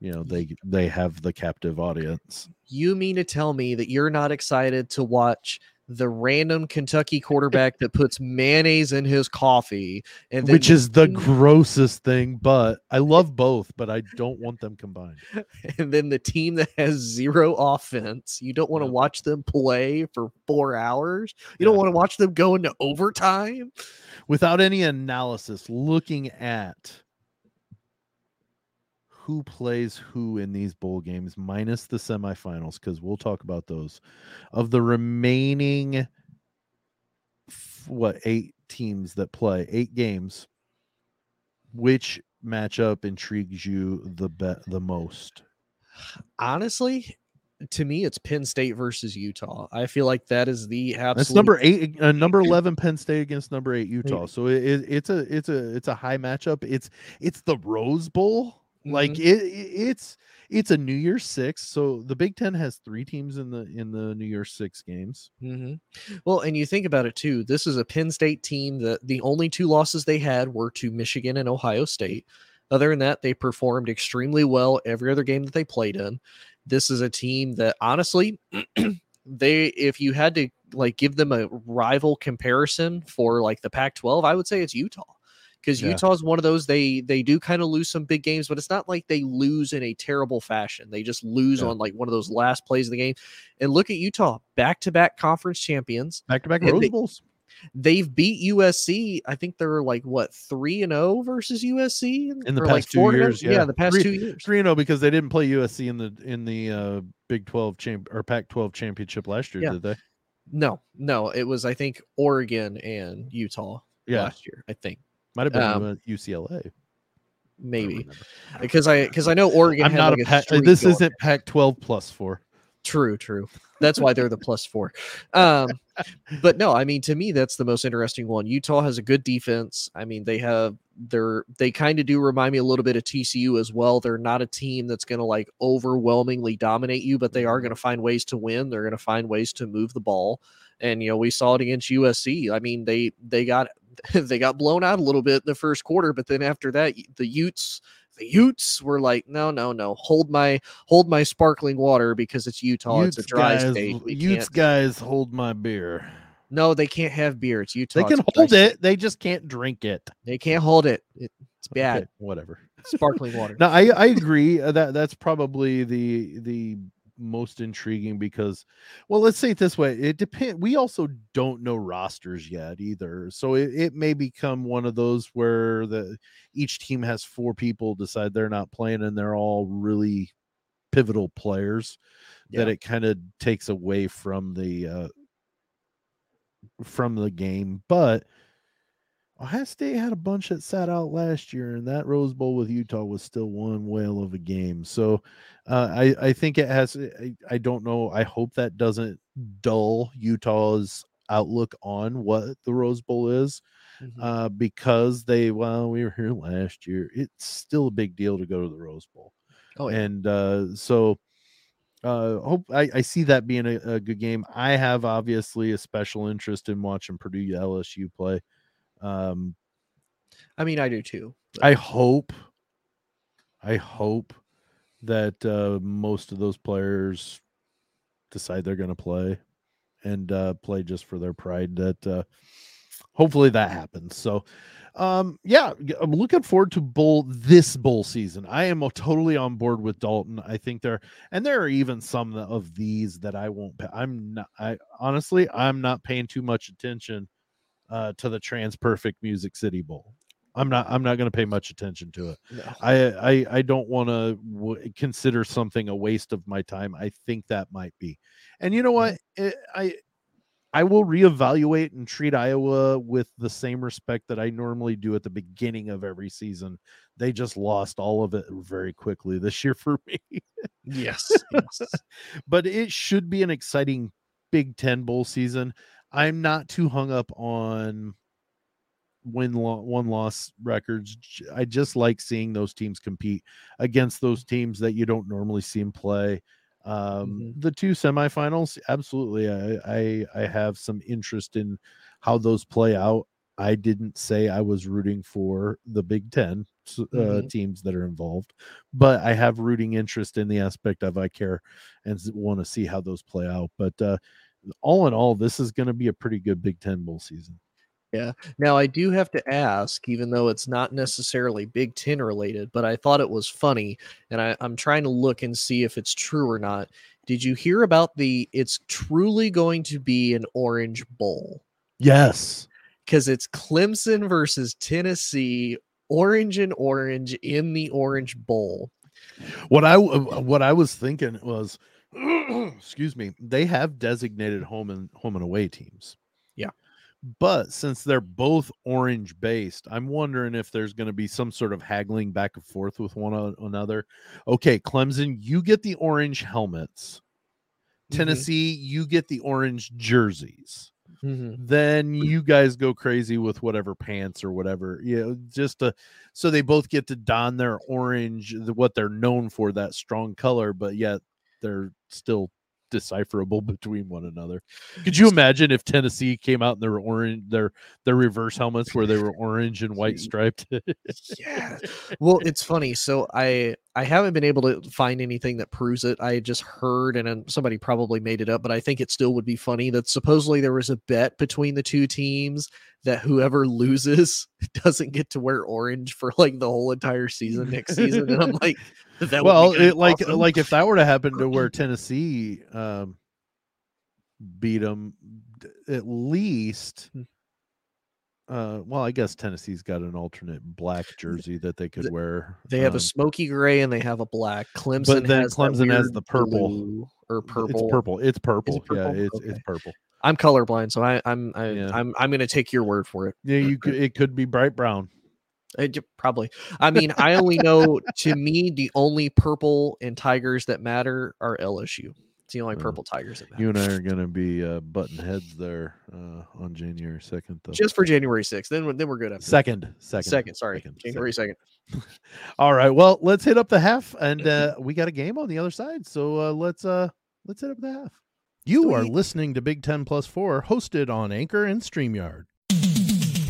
you know they they have the captive audience. You mean to tell me that you're not excited to watch the random Kentucky quarterback that puts mayonnaise in his coffee, and then- which is the grossest thing, but I love both, but I don't want them combined. And then the team that has zero offense, you don't want to watch them play for four hours. You yeah. don't want to watch them go into overtime without any analysis, looking at who plays who in these bowl games, minus the semifinals, because we'll talk about those. Of the remaining, what, eight teams that play, eight games, which matchup intrigues you the be- the most? Honestly, to me, it's Penn State versus Utah. I feel like that is the absolute. That's number eight, uh, number eleven, Penn State against number eight, Utah. So it, it, it's a it's a it's a high matchup. It's it's the Rose Bowl. Like mm-hmm. it, it, it's it's a New Year's Six, so the Big Ten has three teams in the in the New Year's Six games. Mm-hmm. Well, and you think about it too. This is a Penn State team that the only two losses they had were to Michigan and Ohio State. Other than that, they performed extremely well every other game that they played in. This is a team that, honestly, they if you had to like give them a rival comparison for like the Pac twelve, I would say it's Utah. Because yeah. Utah is one of those, they they do kind of lose some big games, but it's not like they lose in a terrible fashion. They just lose yeah. on like one of those last plays of the game. And look at Utah, back-to-back conference champions. Back-to-back Rose Bowls. They, they've beat U S C. I think they're like, what, three and oh versus U S C? In the or past like two years. Yeah. yeah, the past three, two years. three and oh because they didn't play U S C in the in the uh, Big twelve champ- or Pac twelve championship last year, yeah. did they? No, no. It was, I think, Oregon and Utah yeah. last year, I think. Might have been um, U C L A, maybe, because I because I, I know Oregon. I'm had not like a, Pac, a this going. Isn't Pac twelve plus four. True, true. That's why they're the plus four. Um, but no, I mean, to me, that's the most interesting one. Utah has a good defense. I mean, they have their they kind of do remind me a little bit of T C U as well. They're not a team that's going to like overwhelmingly dominate you, but they are going to find ways to win. They're going to find ways to move the ball, and you know we saw it against U S C. I mean, they they got. They got blown out a little bit in the first quarter, but then after that, the Utes, the Utes were like, no, no, no, hold my, hold my sparkling water because it's Utah. Utes it's a dry guys, state. We Utes guys hold my beer. No, they can't have beer. It's Utah. They can hold it. State. They just can't drink it. They can't hold it. it it's bad. Okay, whatever. Sparkling water. No, I, I agree that that's probably the, the most intriguing because, well, let's say it this way. It depends. We also don't know rosters yet either. So it, it may become one of those where the each team has four people decide they're not playing and they're all really pivotal players yeah. that it kind of takes away from the, uh, from the game. But Ohio State had a bunch that sat out last year, and that Rose Bowl with Utah was still one whale of a game. So uh, I, I think it has I, – I don't know. I hope that doesn't dull Utah's outlook on what the Rose Bowl is mm-hmm. uh, because they – well, we were here last year. It's still a big deal to go to the Rose Bowl. Oh, yeah. And uh, so uh, hope I, I see that being a, a good game. I have obviously a special interest in watching Purdue L S U play. Um, I mean, I do too. But. I hope, I hope that uh, most of those players decide they're going to play and uh, play just for their pride. That uh, hopefully that happens. So, um, yeah, I'm looking forward to bowl this bowl season. I am totally on board with Dalton. I think there, and there are even some of these that I won't pay. I'm not. I honestly, I'm not paying too much attention. Uh, to the Trans Perfect Music City Bowl, I'm not. I'm not going to pay much attention to it. No. I, I I don't want to w- consider something a waste of my time. I think that might be. And you know what? It, I I will reevaluate and treat Iowa with the same respect that I normally do at the beginning of every season. They just lost all of it very quickly this year for me. yes, yes. But it should be an exciting Big Ten bowl season. I'm not too hung up on win lo- one loss records. I just like seeing those teams compete against those teams that you don't normally see them play. Um, mm-hmm. The two semifinals, absolutely. I, I I have some interest in how those play out. I didn't say I was rooting for the Big Ten uh, mm-hmm. teams that are involved, but I have rooting interest in the aspect of I care and want to see how those play out. But uh, all in all, this is going to be a pretty good Big Ten bowl season. Yeah. Now, I do have to ask, even though it's not necessarily Big Ten related, but I thought it was funny, and I, I'm trying to look and see if it's true or not. Did you hear about the, it's truly going to be an Orange Bowl? Yes. Because it's Clemson versus Tennessee, orange and orange in the Orange Bowl. What I, what I was thinking was, excuse me, they have designated home and home and away teams. Yeah. But since they're both orange based, I'm wondering if there's going to be some sort of haggling back and forth with one another. Okay, Clemson, you get the orange helmets. Mm-hmm. Tennessee, you get the orange jerseys. Mm-hmm. Then you guys go crazy with whatever pants or whatever, you know, just to, so they both get to don their orange, what they're known for, that strong color, but yet they're still decipherable between one another. Could you imagine if Tennessee came out in their orange, their their reverse helmets where they were orange and white striped? Yeah. Well, it's funny. So I I haven't been able to find anything that proves it. I just heard, and somebody probably made it up, but I think it still would be funny that supposedly there was a bet between the two teams that whoever loses doesn't get to wear orange for like the whole entire season next season. And I'm like, that well, would be it, like, awesome. Like if that were to happen to where Tennessee um, beat them, at least, uh, well, I guess Tennessee's got an alternate black jersey that they could wear. They have um, a smoky gray and they have a black. Clemson, but then has Clemson has the purple or purple. It's purple. It's purple. It's purple? Yeah, it's okay. It's purple. I'm colorblind, so I, I'm I, yeah. I'm I'm going to take your word for it. Yeah, you could. It could be bright brown. It, probably. I mean, I only know. To me, the only purple and Tigers that matter are L S U. It's the only purple Tigers that matter. You and I are going to be uh, button heads there uh, on January second, though. Just for January sixth, then then we're good. Second, second, second. Sorry, second, January second. All right. Well, let's hit up the half, and uh, we got a game on the other side. So uh, let's uh let's hit up the half. You are listening to Big Ten Plus Four, hosted on Anchor and StreamYard.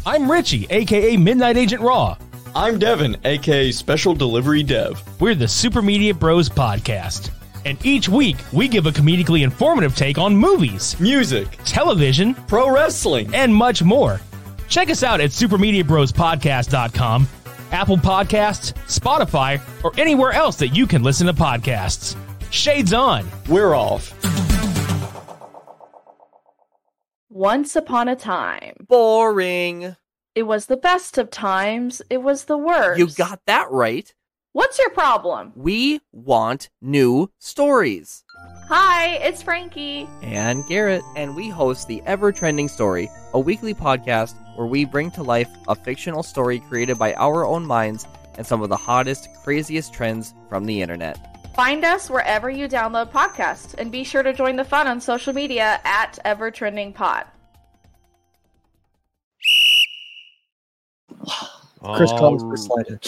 I'm Richie, a k a. Midnight Agent Raw. I'm Devin, a k a. Special Delivery Dev. We're the Super Media Bros podcast. And each week, we give a comedically informative take on movies, music, television, pro wrestling, and much more. Check us out at super media bros podcast dot com, Apple Podcasts, Spotify, or anywhere else that you can listen to podcasts. Shades on. We're off. Once upon a time. Boring. It was the best of times. It was the worst. You got that right. What's your problem? We want new stories. Hi, it's Frankie. And Garrett. And we host the Ever Trending Story, a weekly podcast where we bring to life a fictional story created by our own minds and some of the hottest, craziest trends from the internet. Find us wherever you download podcasts, and be sure to join the fun on social media at EverTrendingPod. Chris Collins for slider.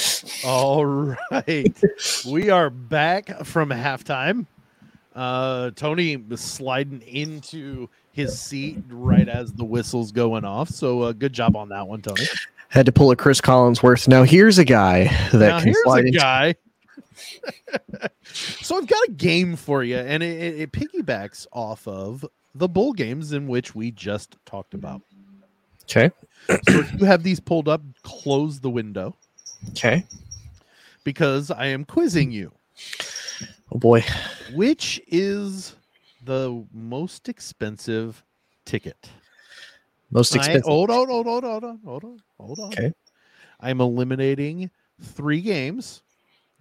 All right. We are back from halftime. Uh, Tony was sliding into his seat right as the whistle's going off, so uh, good job on that one, Tony. Had to pull a Chris Collinsworth. Now here's a guy that now, can slide into... guy. So I've got a game for you, and it, it, it piggybacks off of the bowl games in which we just talked about. Okay. So if you have these pulled up, close the window. Okay. Because I am quizzing you. Oh, boy. Which is the most expensive ticket? Most expensive. I, hold on, hold on, hold on, hold on, hold on. Okay. I'm eliminating three games.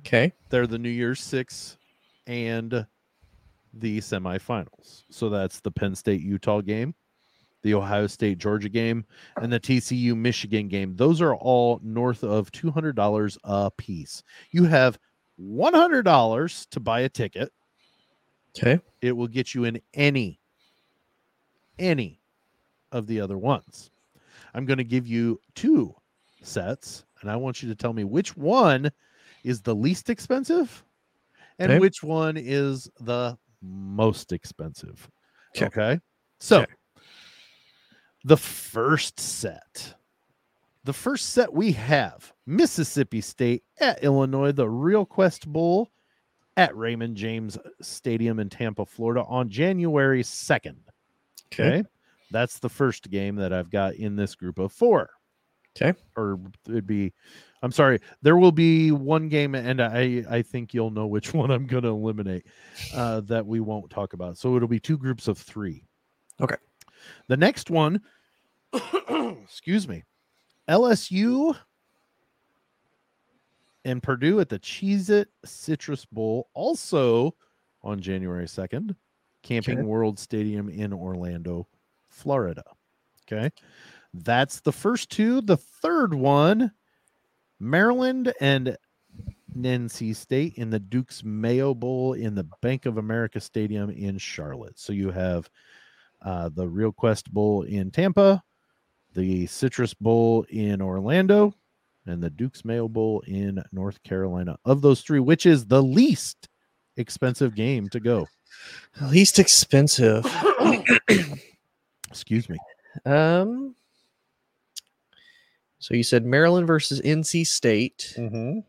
Okay. They're the New Year's Six and the semifinals. So that's the Penn State Utah game, the Ohio State Georgia game, and the T C U Michigan game. Those are all north of two hundred dollars a piece. You have one hundred dollars to buy a ticket. Okay. It will get you in any, any of the other ones. I'm going to give you two sets, and I want you to tell me which one is the least expensive and okay. which one is the most expensive. Okay. okay? So okay. the first set, the first set we have Mississippi State at Illinois, the Real Quest Bowl at Raymond James Stadium in Tampa, Florida on January second. Okay. okay. That's the first game that I've got in this group of four. Okay. Or it'd be, I'm sorry, there will be one game, and I, I think you'll know which one I'm going to eliminate uh, that we won't talk about. So it'll be two groups of three. Okay. The next one, excuse me, L S U and Purdue at the Cheez-It Citrus Bowl, also on January second, Camping okay. World Stadium in Orlando, Florida. Okay. That's the first two. The third one, Maryland and N C State in the Duke's Mayo Bowl in the Bank of America Stadium in Charlotte. So you have uh, the Real Quest Bowl in Tampa, the Citrus Bowl in Orlando, and the Duke's Mayo Bowl in North Carolina. Of those three, which is the least expensive game to go? Least expensive. Excuse me. Um. So you said Maryland versus N C State. Mm-hmm.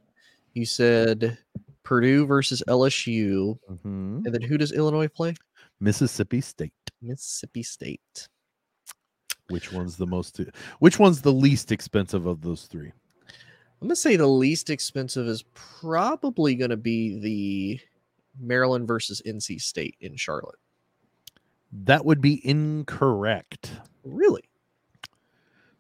You said Purdue versus L S U. Mm-hmm. And then who does Illinois play? Mississippi State. Mississippi State. Which one's the most? Which one's the least expensive of those three? I'm going to say the least expensive is probably going to be the Maryland versus N C State in Charlotte. That would be incorrect. Really?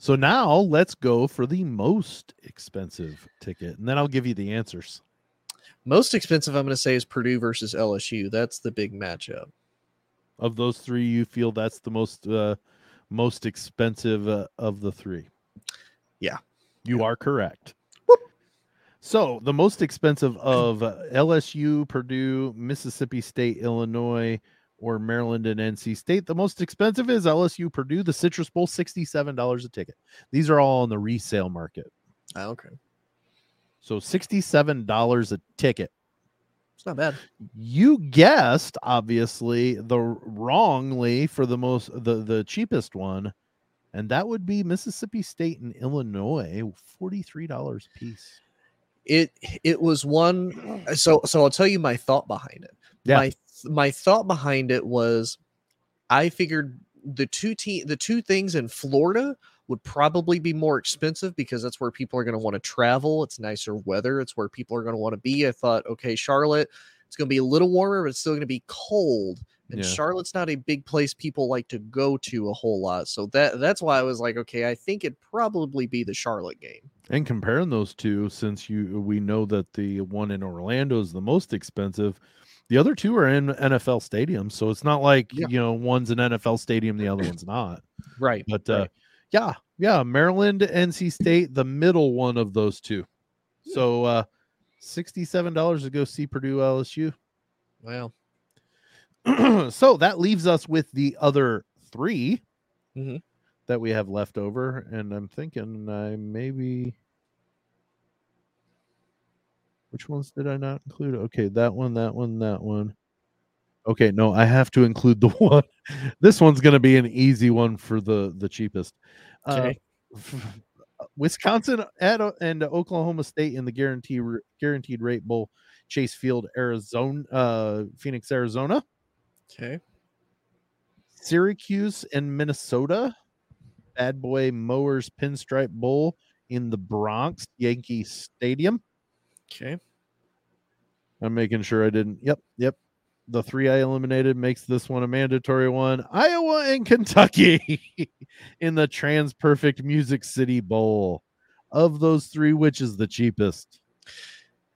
So now let's go for the most expensive ticket, and then I'll give you the answers. Most expensive, I'm going to say, is Purdue versus L S U. That's the big matchup. Of those three, you feel that's the most uh, most expensive uh, of the three? Yeah. You are correct. Whoop. So the most expensive of L S U, Purdue, Mississippi State, Illinois, or Maryland and N C State. The most expensive is L S U, Purdue, the Citrus Bowl, sixty-seven dollars a ticket. These are all on the resale market. Oh, okay. So sixty-seven dollars a ticket. It's not bad. You guessed, obviously, the wrongly for the most the, the cheapest one, and that would be Mississippi State and Illinois, forty-three dollars a piece. It it was one so so I'll tell you my thought behind it. Yeah. My My thought behind it was I figured the two te- the two things in Florida would probably be more expensive because that's where people are going to want to travel. It's nicer weather. It's where people are going to want to be. I thought, okay, Charlotte, it's going to be a little warmer, but it's still going to be cold. And yeah. Charlotte's not a big place people like to go to a whole lot. So that that's why I was like, okay, I think it'd probably be the Charlotte game. And comparing those two, since you we know that the one in Orlando is the most expensive, the other two are in N F L stadiums, so it's not like, yeah. you know, one's an N F L stadium, the other one's not. Right. But, uh, right. yeah, yeah, Maryland, N C State, the middle one of those two. So uh, sixty-seven dollars to go see Purdue, L S U. Wow. So that leaves us with the other three mm-hmm. that we have left over, and I'm thinking I maybe... Which ones did I not include? Okay, that one, that one, that one. Okay, no, I have to include the one. This one's going to be an easy one for the, the cheapest. Okay. Uh, Wisconsin at, and Oklahoma State in the guarantee, Guaranteed Rate Bowl, Chase Field, Arizona, uh, Phoenix, Arizona. Okay. Syracuse and Minnesota. Bad Boy Mowers Pinstripe Bowl in the Bronx, Yankee Stadium. Okay. I'm making sure I didn't. Yep. Yep. The three I eliminated makes this one a mandatory one. Iowa and Kentucky in the Trans Perfect Music City Bowl. Of those three, which is the cheapest?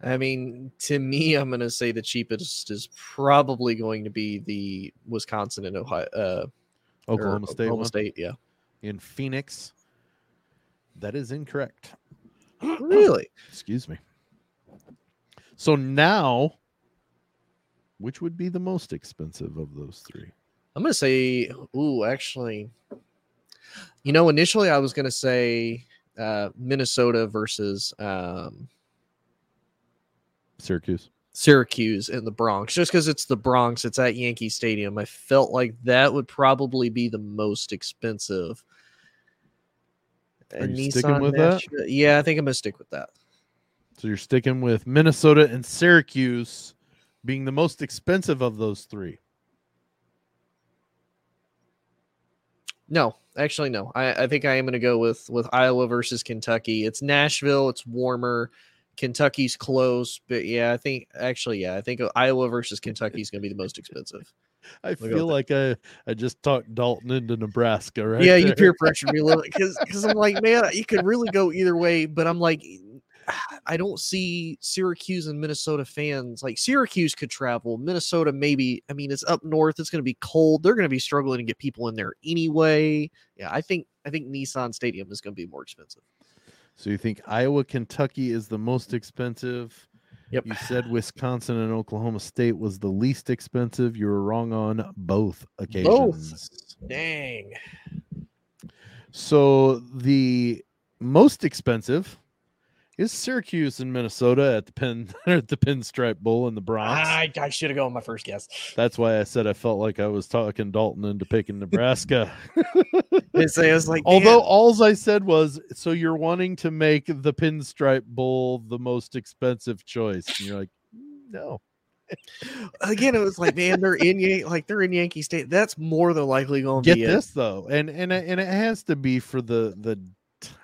I mean, to me, I'm going to say the cheapest is probably going to be the Wisconsin and Ohio, uh, Oklahoma State. Oklahoma State, yeah. In Phoenix. That is incorrect. Really? Excuse me. So now, which would be the most expensive of those three? I'm going to say, ooh, actually, you know, initially I was going to say uh, Minnesota versus um, Syracuse. Syracuse in the Bronx. Just because it's the Bronx, it's at Yankee Stadium. I felt like that would probably be the most expensive. Are you sticking with that? Yeah, I think I'm going to stick with that. So you're sticking with Minnesota and Syracuse being the most expensive of those three. No, actually, no. I, I think I am going to go with, with Iowa versus Kentucky. It's Nashville. It's warmer. Kentucky's close. But, yeah, I think – actually, yeah, I think Iowa versus Kentucky is going to be the most expensive. I I'll feel like I, I just talked Dalton into Nebraska, right? Yeah, there. You peer pressured me a little bit because I'm like, man, you could really go either way. But I'm like – I don't see Syracuse and Minnesota fans. Like Syracuse could travel, Minnesota maybe. I mean, it's up north. It's going to be cold. They're going to be struggling to get people in there anyway. Yeah, I think I think Nissan Stadium is going to be more expensive. So you think Iowa, Kentucky is the most expensive? Yep. You said Wisconsin and Oklahoma State was the least expensive. You were wrong on both occasions. Both. Dang. So the most expensive is Syracuse in Minnesota at the Penn at the Pinstripe Bowl in the Bronx? I, I should have gone with my first guess. That's why I said I felt like I was talking Dalton into picking Nebraska. It's, it was like, although all I said was, so you're wanting to make the Pinstripe Bowl the most expensive choice. And you're like, no. Again, it was like, man, they're in like they're in Yankee State. That's more than likely going to get be this it. Though, and and and it has to be for the the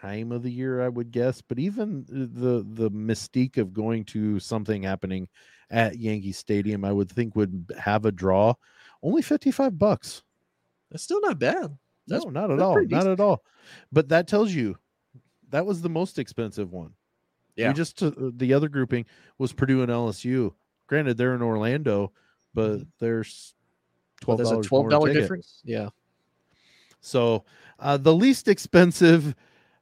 time of the year, I would guess. But even the the mystique of going to something happening at Yankee Stadium, I would think would have a draw. Only fifty-five bucks. That's still not bad. That's, no, not at all, not at all. But that tells you that was the most expensive one. Yeah, we just uh, the other grouping was Purdue and L S U. Granted, they're in Orlando, but there's twelve dollars well, there's a twelve dollars difference. Yeah. So uh, the least expensive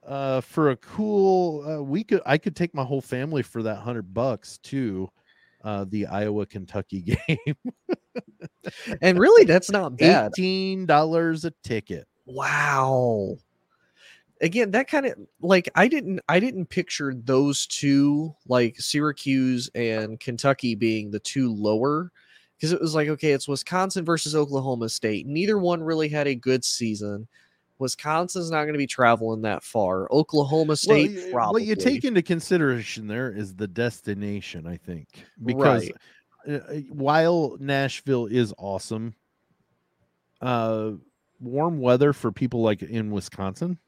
uh, for a cool uh, we could I could take my whole family for that hundred bucks to uh, the Iowa Kentucky game. And really, that's not bad. eighteen dollars a ticket. Wow. Again, that kind of like I didn't I didn't picture those two, like Syracuse and Kentucky, being the two lower, because it was like, OK, it's Wisconsin versus Oklahoma State. Neither one really had a good season. Wisconsin's not going to be traveling that far. Oklahoma State, well, probably. What you take into consideration there is the destination, I think, because right. while Nashville is awesome, uh, warm weather for people like in Wisconsin.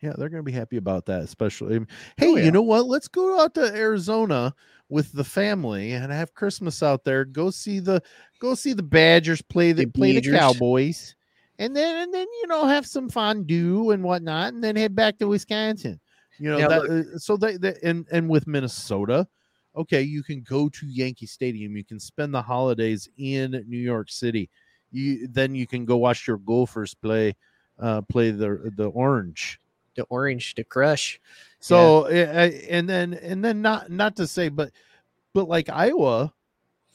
Yeah, they're going to be happy about that, especially. Hey, oh, yeah. You know what? Let's go out to Arizona with the family and have Christmas out there. Go see the go see the Badgers play the, the play Badgers. the Cowboys, and then and then you know have some fondue and whatnot, and then head back to Wisconsin. You know, now, that, uh, so they, they and and with Minnesota, okay, you can go to Yankee Stadium. You can spend the holidays in New York City. You then you can go watch your Gophers play uh, play the the Orange. The orange to crush. So yeah. and then and then not not to say but but like Iowa,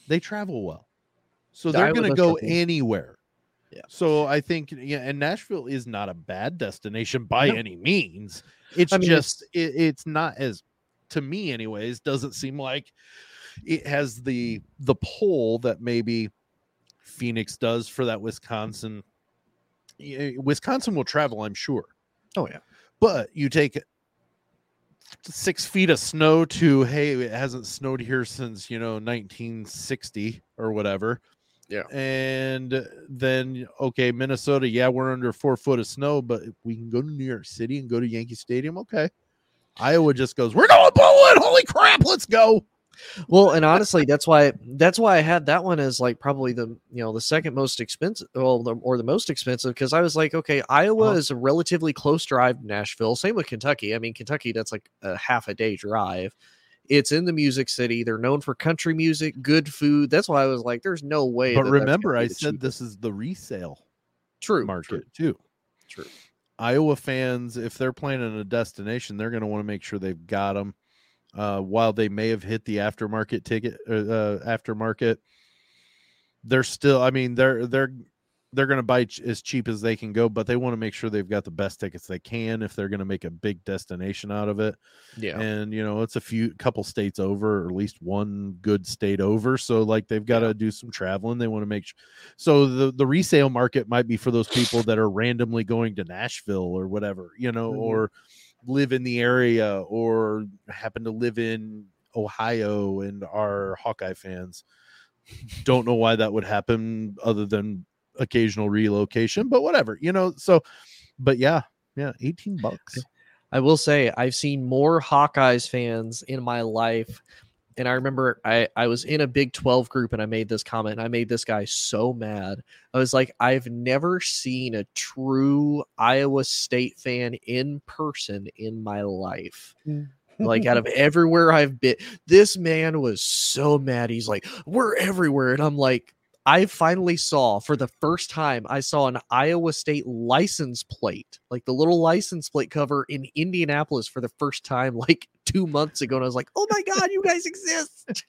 they travel well, so they're Iowa gonna go anywhere. Yeah. So I think yeah, and Nashville is not a bad destination by no. any means. It's I mean, just it's, it, it's not as, to me anyways, doesn't seem like it has the the pull that maybe Phoenix does for that Wisconsin. Wisconsin will travel, I'm sure. Oh yeah. But you take six feet of snow to, hey, it hasn't snowed here since, you know, nineteen sixty or whatever. Yeah. And then, okay, Minnesota, yeah, we're under four foot of snow, but we can go to New York City and go to Yankee Stadium. Okay. Iowa just goes, we're going bowling. Holy crap. Let's go. Well, and honestly, that's why that's why I had that one as like probably the you know the second most expensive, well, the, or the most expensive, because I was like, okay, Iowa uh-huh. is a relatively close drive to Nashville. Same with Kentucky. I mean, Kentucky, that's like a half a day drive. It's in the Music City. They're known for country music, good food. That's why I was like, there's no way. But that remember, I said cheapest. This is the resale true market true. too. True. Iowa fans, if they're planning a destination, they're going to want to make sure they've got them. Uh, while they may have hit the aftermarket ticket, uh, aftermarket, they're still. I mean, they're they're they're going to buy ch- as cheap as they can go, but they want to make sure they've got the best tickets they can if they're going to make a big destination out of it. Yeah, and you know, it's a few couple states over, or at least one good state over. So like they've got to yeah. do some traveling. They want to make sure. So the the resale market might be for those people that are randomly going to Nashville or whatever, you know, mm-hmm. or. live in the area or happen to live in Ohio and are Hawkeye fans. Don't know why that would happen other than occasional relocation, but whatever, you know. So, but yeah, yeah, eighteen bucks. I will say I've seen more Hawkeyes fans in my life. And I remember I, I was in a Big twelve group and I made this comment. And I made this guy so mad. I was like, I've never seen a true Iowa State fan in person in my life. Mm. Like out of everywhere I've been, this man was so mad. He's like, we're everywhere. And I'm like, I finally saw for the first time, I saw an Iowa State license plate, like the little license plate cover in Indianapolis for the first time, like two months ago. And I was like, oh my God, you guys exist.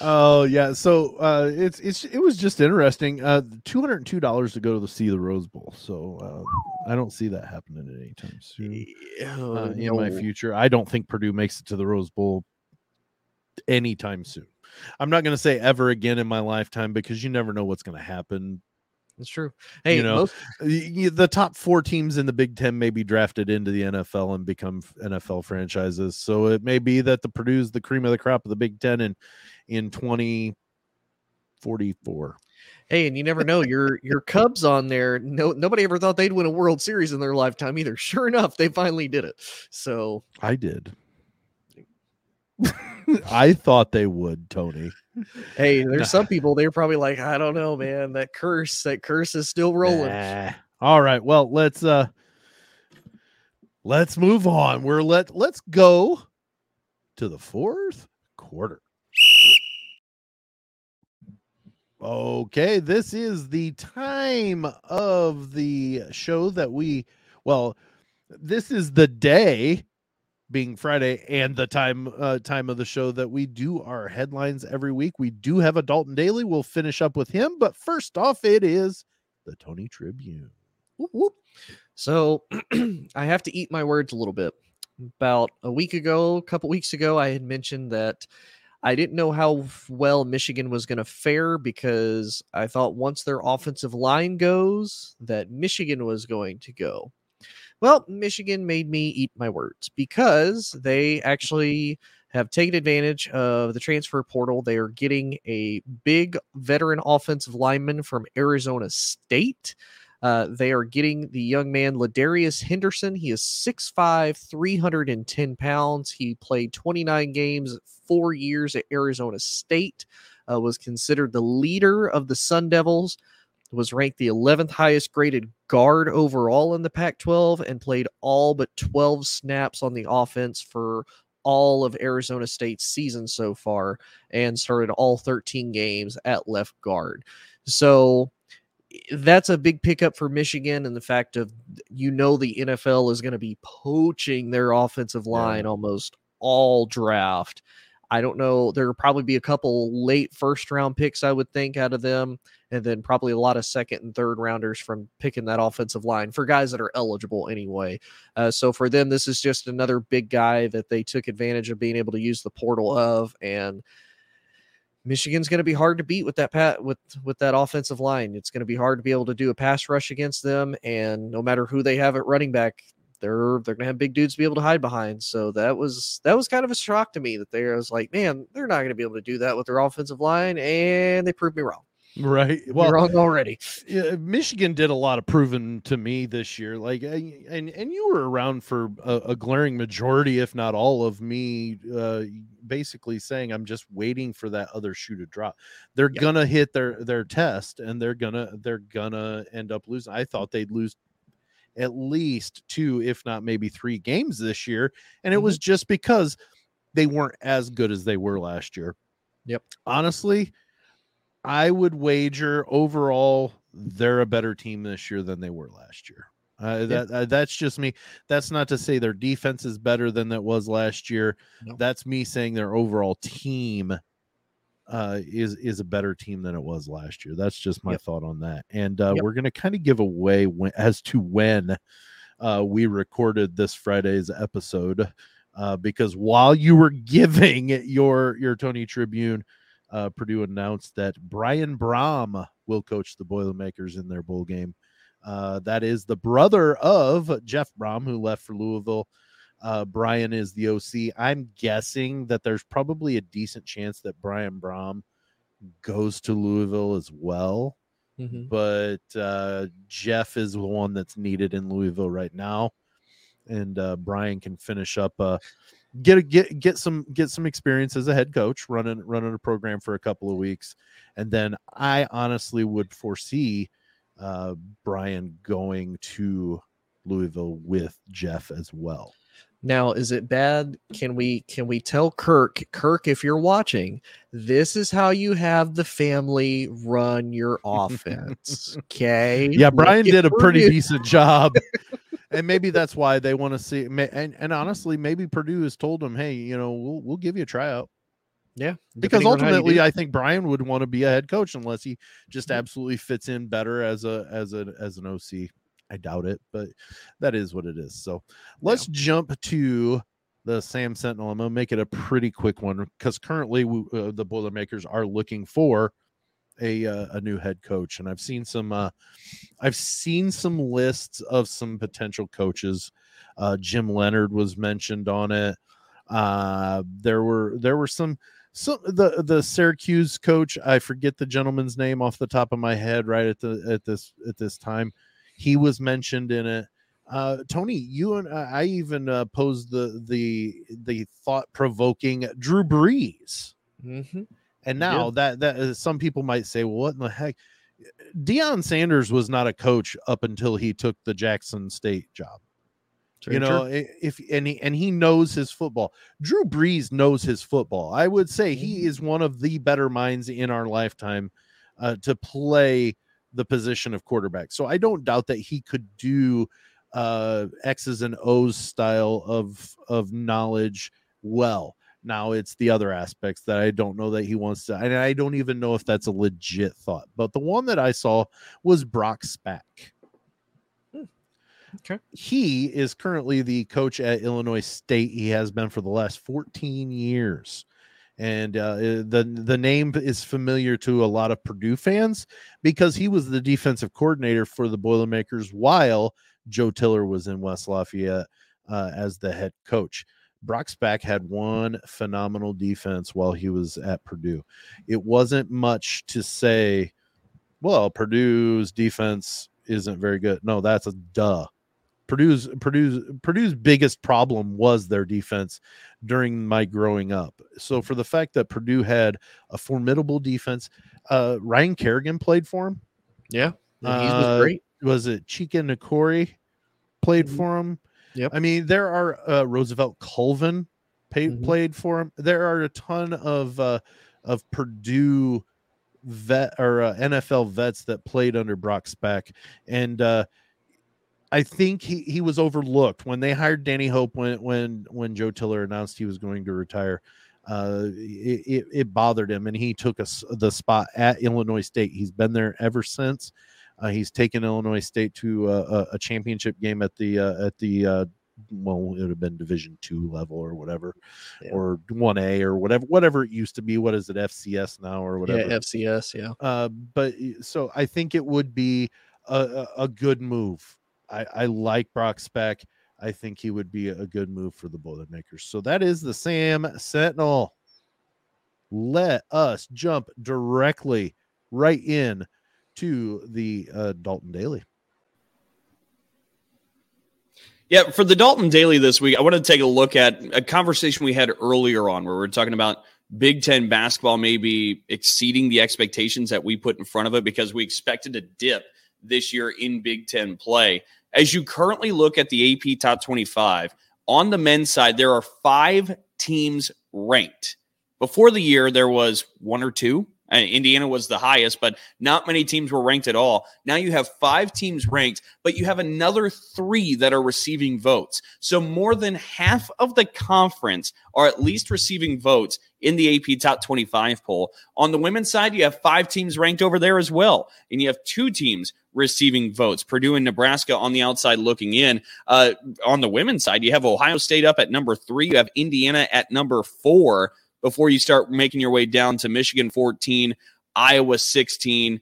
Oh yeah, so uh, it's it's it was just interesting. Uh, two hundred and two dollars to go to the see the Rose Bowl. So uh, I don't see that happening anytime soon uh, in no. my future. I don't think Purdue makes it to the Rose Bowl anytime soon. I'm not going to say ever again in my lifetime because you never know what's going to happen. That's true. Hey, you know, most- the top four teams in the Big Ten may be drafted into the N F L and become N F L franchises. So it may be that the Purdue's the cream of the crop of the Big Ten in in twenty forty-four. Hey, and you never know, your your Cubs on there. No, nobody ever thought they'd win a World Series in their lifetime either. Sure enough, they finally did it. So I did. I thought they would, Tony. Hey, there's nah. some people, they're probably like, I don't know, man, that curse, that curse is still rolling. Nah. All right. Well, let's, uh, let's move on. We're let, let's go to the fourth quarter. Okay. This is the time of the show that we, well, this is the day being Friday and the time uh, time of the show that we do our headlines every week. We do have a Dalton Daily. We'll finish up with him. But first off, it is the Tony Tribune. Whoop, whoop. So I have to eat my words a little bit. About a week ago, a couple weeks ago, I had mentioned that I didn't know how well Michigan was going to fare because I thought once their offensive line goes, that Michigan was going to go. Well, Michigan made me eat my words because they actually have taken advantage of the transfer portal. They are getting a big veteran offensive lineman from Arizona State. Uh, they are getting the young man, Ladarius Henderson. He is six five, three hundred ten pounds. He played twenty-nine games, four years at Arizona State, uh, was considered the leader of the Sun Devils, was ranked the eleventh highest graded guard overall in the Pac twelve and played all but twelve snaps on the offense for all of Arizona State's season so far and started all thirteen games at left guard. So that's a big pickup for Michigan, and the fact of, you know, the N F L is going to be poaching their offensive line yeah. almost all draft. I don't know. There will probably be a couple late first round picks, I would think, out of them. And then probably a lot of second and third rounders from picking that offensive line for guys that are eligible anyway. Uh, so for them, this is just another big guy that they took advantage of being able to use the portal of. And Michigan's going to be hard to beat with that pat with, with that offensive line. It's going to be hard to be able to do a pass rush against them. And no matter who they have at running back, They're they're gonna have big dudes to be able to hide behind. So that was that was kind of a shock to me that they I was like, man, they're not gonna be able to do that with their offensive line, and they proved me wrong. Right, well, you're wrong already. Yeah, Michigan did a lot of proving to me this year. Like, and and you were around for a, a glaring majority, if not all, of me uh, basically saying I'm just waiting for that other shoe to drop. They're yeah. gonna hit their their test, and they're gonna they're gonna end up losing. I thought they'd lose at least two, if not maybe three games this year. And it was just because they weren't as good as they were last year. Yep. Honestly, I would wager overall they're a better team this year than they were last year. Uh, that yeah. uh, that's just me. That's not to say their defense is better than that was last year. No. That's me saying their overall team uh, is, is a better team than it was last year. That's just my yep. thought on that. And uh, yep. we're going to kind of give away when, as to when uh, we recorded this Friday's episode, uh, because while you were giving your, your Tony Tribune, uh, Purdue announced that Brian Brohm will coach the Boilermakers in their bowl game. Uh, that is the brother of Jeff Brohm, who left for Louisville. Uh, Brian is the O C. I'm guessing that there's probably a decent chance that Brian Brohm goes to Louisville as well. Mm-hmm. But uh, Jeff is the one that's needed in Louisville right now. And uh, Brian can finish up, uh, get a, get get some get some experience as a head coach, running running a program for a couple of weeks. And then I honestly would foresee uh, Brian going to Louisville with Jeff as well. Now, is it bad? Can we can we tell Kirk, Kirk, if you're watching, this is how you have the family run your offense, okay? Yeah, Brian did a pretty you. decent job, and maybe that's why they want to see. And and honestly, maybe Purdue has told them, hey, you know, we'll we'll give you a tryout. Yeah. Because ultimately I think Brian would want to be a head coach unless he just absolutely fits in better as a, as a, as an O C. I doubt it, but that is what it is. So let's yeah. jump to the Sam Sentinel. I'm going to make it a pretty quick one because currently we, uh, the Boilermakers are looking for a, uh, a new head coach. And I've seen some, uh, I've seen some lists of some potential coaches. Uh, Jim Leonard was mentioned on it. Uh, there were, there were some, So the, the Syracuse coach, I forget the gentleman's name off the top of my head right at the at this at this time. He was mentioned in it. Uh, Tony, you and I even uh, posed the the the thought provoking Drew Brees, mm-hmm. and now yeah. that that is, some people might say, well, what in the heck? Deion Sanders was not a coach up until he took the Jackson State job. You know, if and he, and he knows his football. Drew Brees knows his football. I would say he is one of the better minds in our lifetime uh, to play the position of quarterback. So I don't doubt that he could do uh, X's and O's style of of knowledge well. Now it's the other aspects that I don't know that he wants to. And I don't even know if that's a legit thought. But the one that I saw was Brock Spack. Okay. He is currently the coach at Illinois State. He has been for the last fourteen years. And uh, the, the name is familiar to a lot of Purdue fans because he was the defensive coordinator for the Boilermakers while Joe Tiller was in West Lafayette uh, as the head coach. Brock Spack had one phenomenal defense while he was at Purdue. It wasn't much to say, well, Purdue's defense isn't very good. No, that's a duh. Purdue's Purdue's Purdue's biggest problem was their defense during my growing up. So for the fact that Purdue had a formidable defense, uh, Ryan Kerrigan played for him. Yeah, he uh, was great. Was it Chika Nakori played for him? Yep. I mean, there are uh, Roosevelt Colvin pay, mm-hmm. played for him. There are a ton of uh, of Purdue vet or uh, N F L vets that played under Brock Spack, and uh, I think he, he was overlooked when they hired Danny Hope. When when when Joe Tiller announced he was going to retire, uh, it, it, it bothered him, and he took a, the spot at Illinois State. He's been there ever since. Uh, he's taken Illinois State to uh, a, a championship game at the uh, at the uh, well, it would have been Division Two level or whatever, yeah. or one A or whatever, whatever it used to be. What is it, F C S now or whatever? Yeah, F C S, yeah. Uh, but so I think it would be a, a good move. I, I like Brock Spack. I think he would be a good move for the Boilermakers. So that is the Sam Sentinel. Let us jump directly right in to the uh, Dalton Daily. Yeah, for the Dalton Daily this week, I wanted to take a look at a conversation we had earlier on where we were talking about Big Ten basketball maybe exceeding the expectations that we put in front of it because we expected a dip this year in Big Ten play. As you currently look at the A P Top twenty-five, on the men's side, there are five teams ranked. Before the year, there was one or two. Indiana was the highest, but not many teams were ranked at all. Now you have five teams ranked, but you have another three that are receiving votes. So more than half of the conference are at least receiving votes in the A P Top twenty-five poll. On the women's side, you have five teams ranked over there as well, and you have two teams receiving votes. Purdue and Nebraska on the outside looking in. Uh, on the women's side, you have Ohio State up at number three. You have Indiana at number four. Before you start making your way down to Michigan fourteen, Iowa sixteen,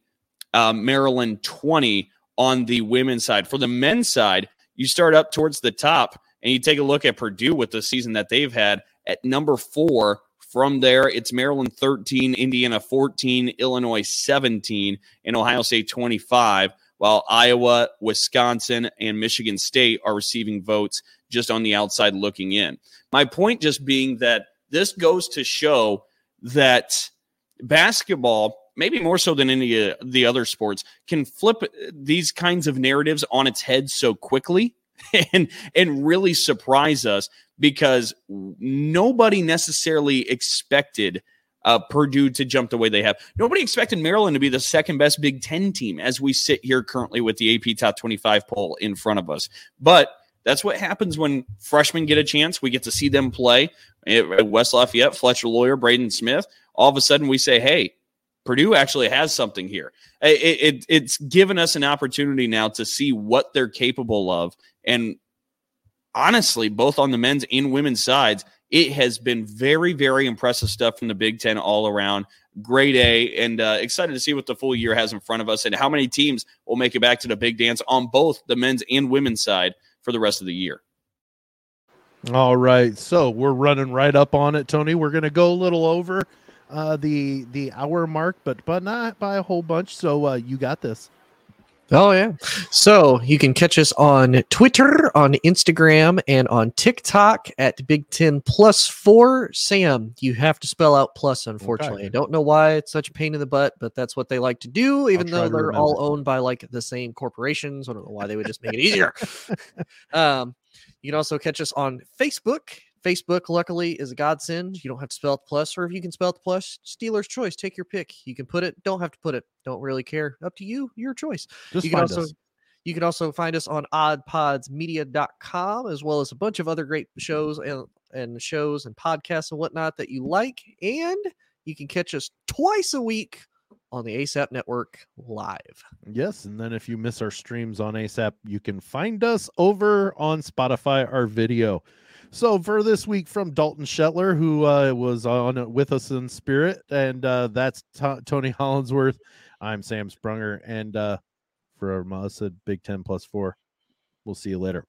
uh, Maryland twenty on the women's side. For the men's side, you start up towards the top, and you take a look at Purdue with the season that they've had at number four. From there, it's Maryland thirteen, Indiana fourteen, Illinois seventeen, and Ohio State twenty-five, while Iowa, Wisconsin, and Michigan State are receiving votes just on the outside looking in. My point just being that this goes to show that basketball, maybe more so than any of the other sports, can flip these kinds of narratives on its head so quickly and, and really surprise us because nobody necessarily expected uh, Purdue to jump the way they have. Nobody expected Maryland to be the second best Big Ten team as we sit here currently with the A P Top twenty-five poll in front of us. But That's what happens when freshmen get a chance. We get to see them play at West Lafayette, Fletcher Lawyer, Braden Smith. All of a sudden we say, hey, Purdue actually has something here. It, it, it's given us an opportunity now to see what they're capable of. And honestly, both on the men's and women's sides, it has been very, very impressive stuff from the Big Ten all around. Great A, and uh, excited to see what the full year has in front of us and how many teams will make it back to the big dance on both the men's and women's side for the rest of the year. All right, so we're running right up on it, Tony. We're going to go a little over uh, the the hour mark, but but not by a whole bunch, so uh, you got this. Oh, yeah. So you can catch us on Twitter, on Instagram, and on TikTok at Big Ten Plus Four. Sam, you have to spell out plus, unfortunately. Okay. I don't know why it's such a pain in the butt, but that's what they like to do, even though they're all owned by like the same corporations. I don't know why they would just make it easier. Um, you can also catch us on Facebook. Facebook, luckily, is a godsend. You don't have to spell the plus, or if you can spell the plus, Steelers choice. Take your pick. You can put it. Don't have to put it. Don't really care. Up to you. Your choice. Just you can find also us. You can also find us on odd pods media dot com, as well as a bunch of other great shows and, and shows and podcasts and whatnot that you like. And you can catch us twice a week on the ASAP Network live. Yes, and then if you miss our streams on ASAP, you can find us over on Spotify, our video. So for this week from Dalton Shetler, who uh, was on with us in spirit, and uh, that's t- Tony Hollinsworth. I'm Sam Sprunger, and uh, for us at Big Ten Plus Four, we'll see you later.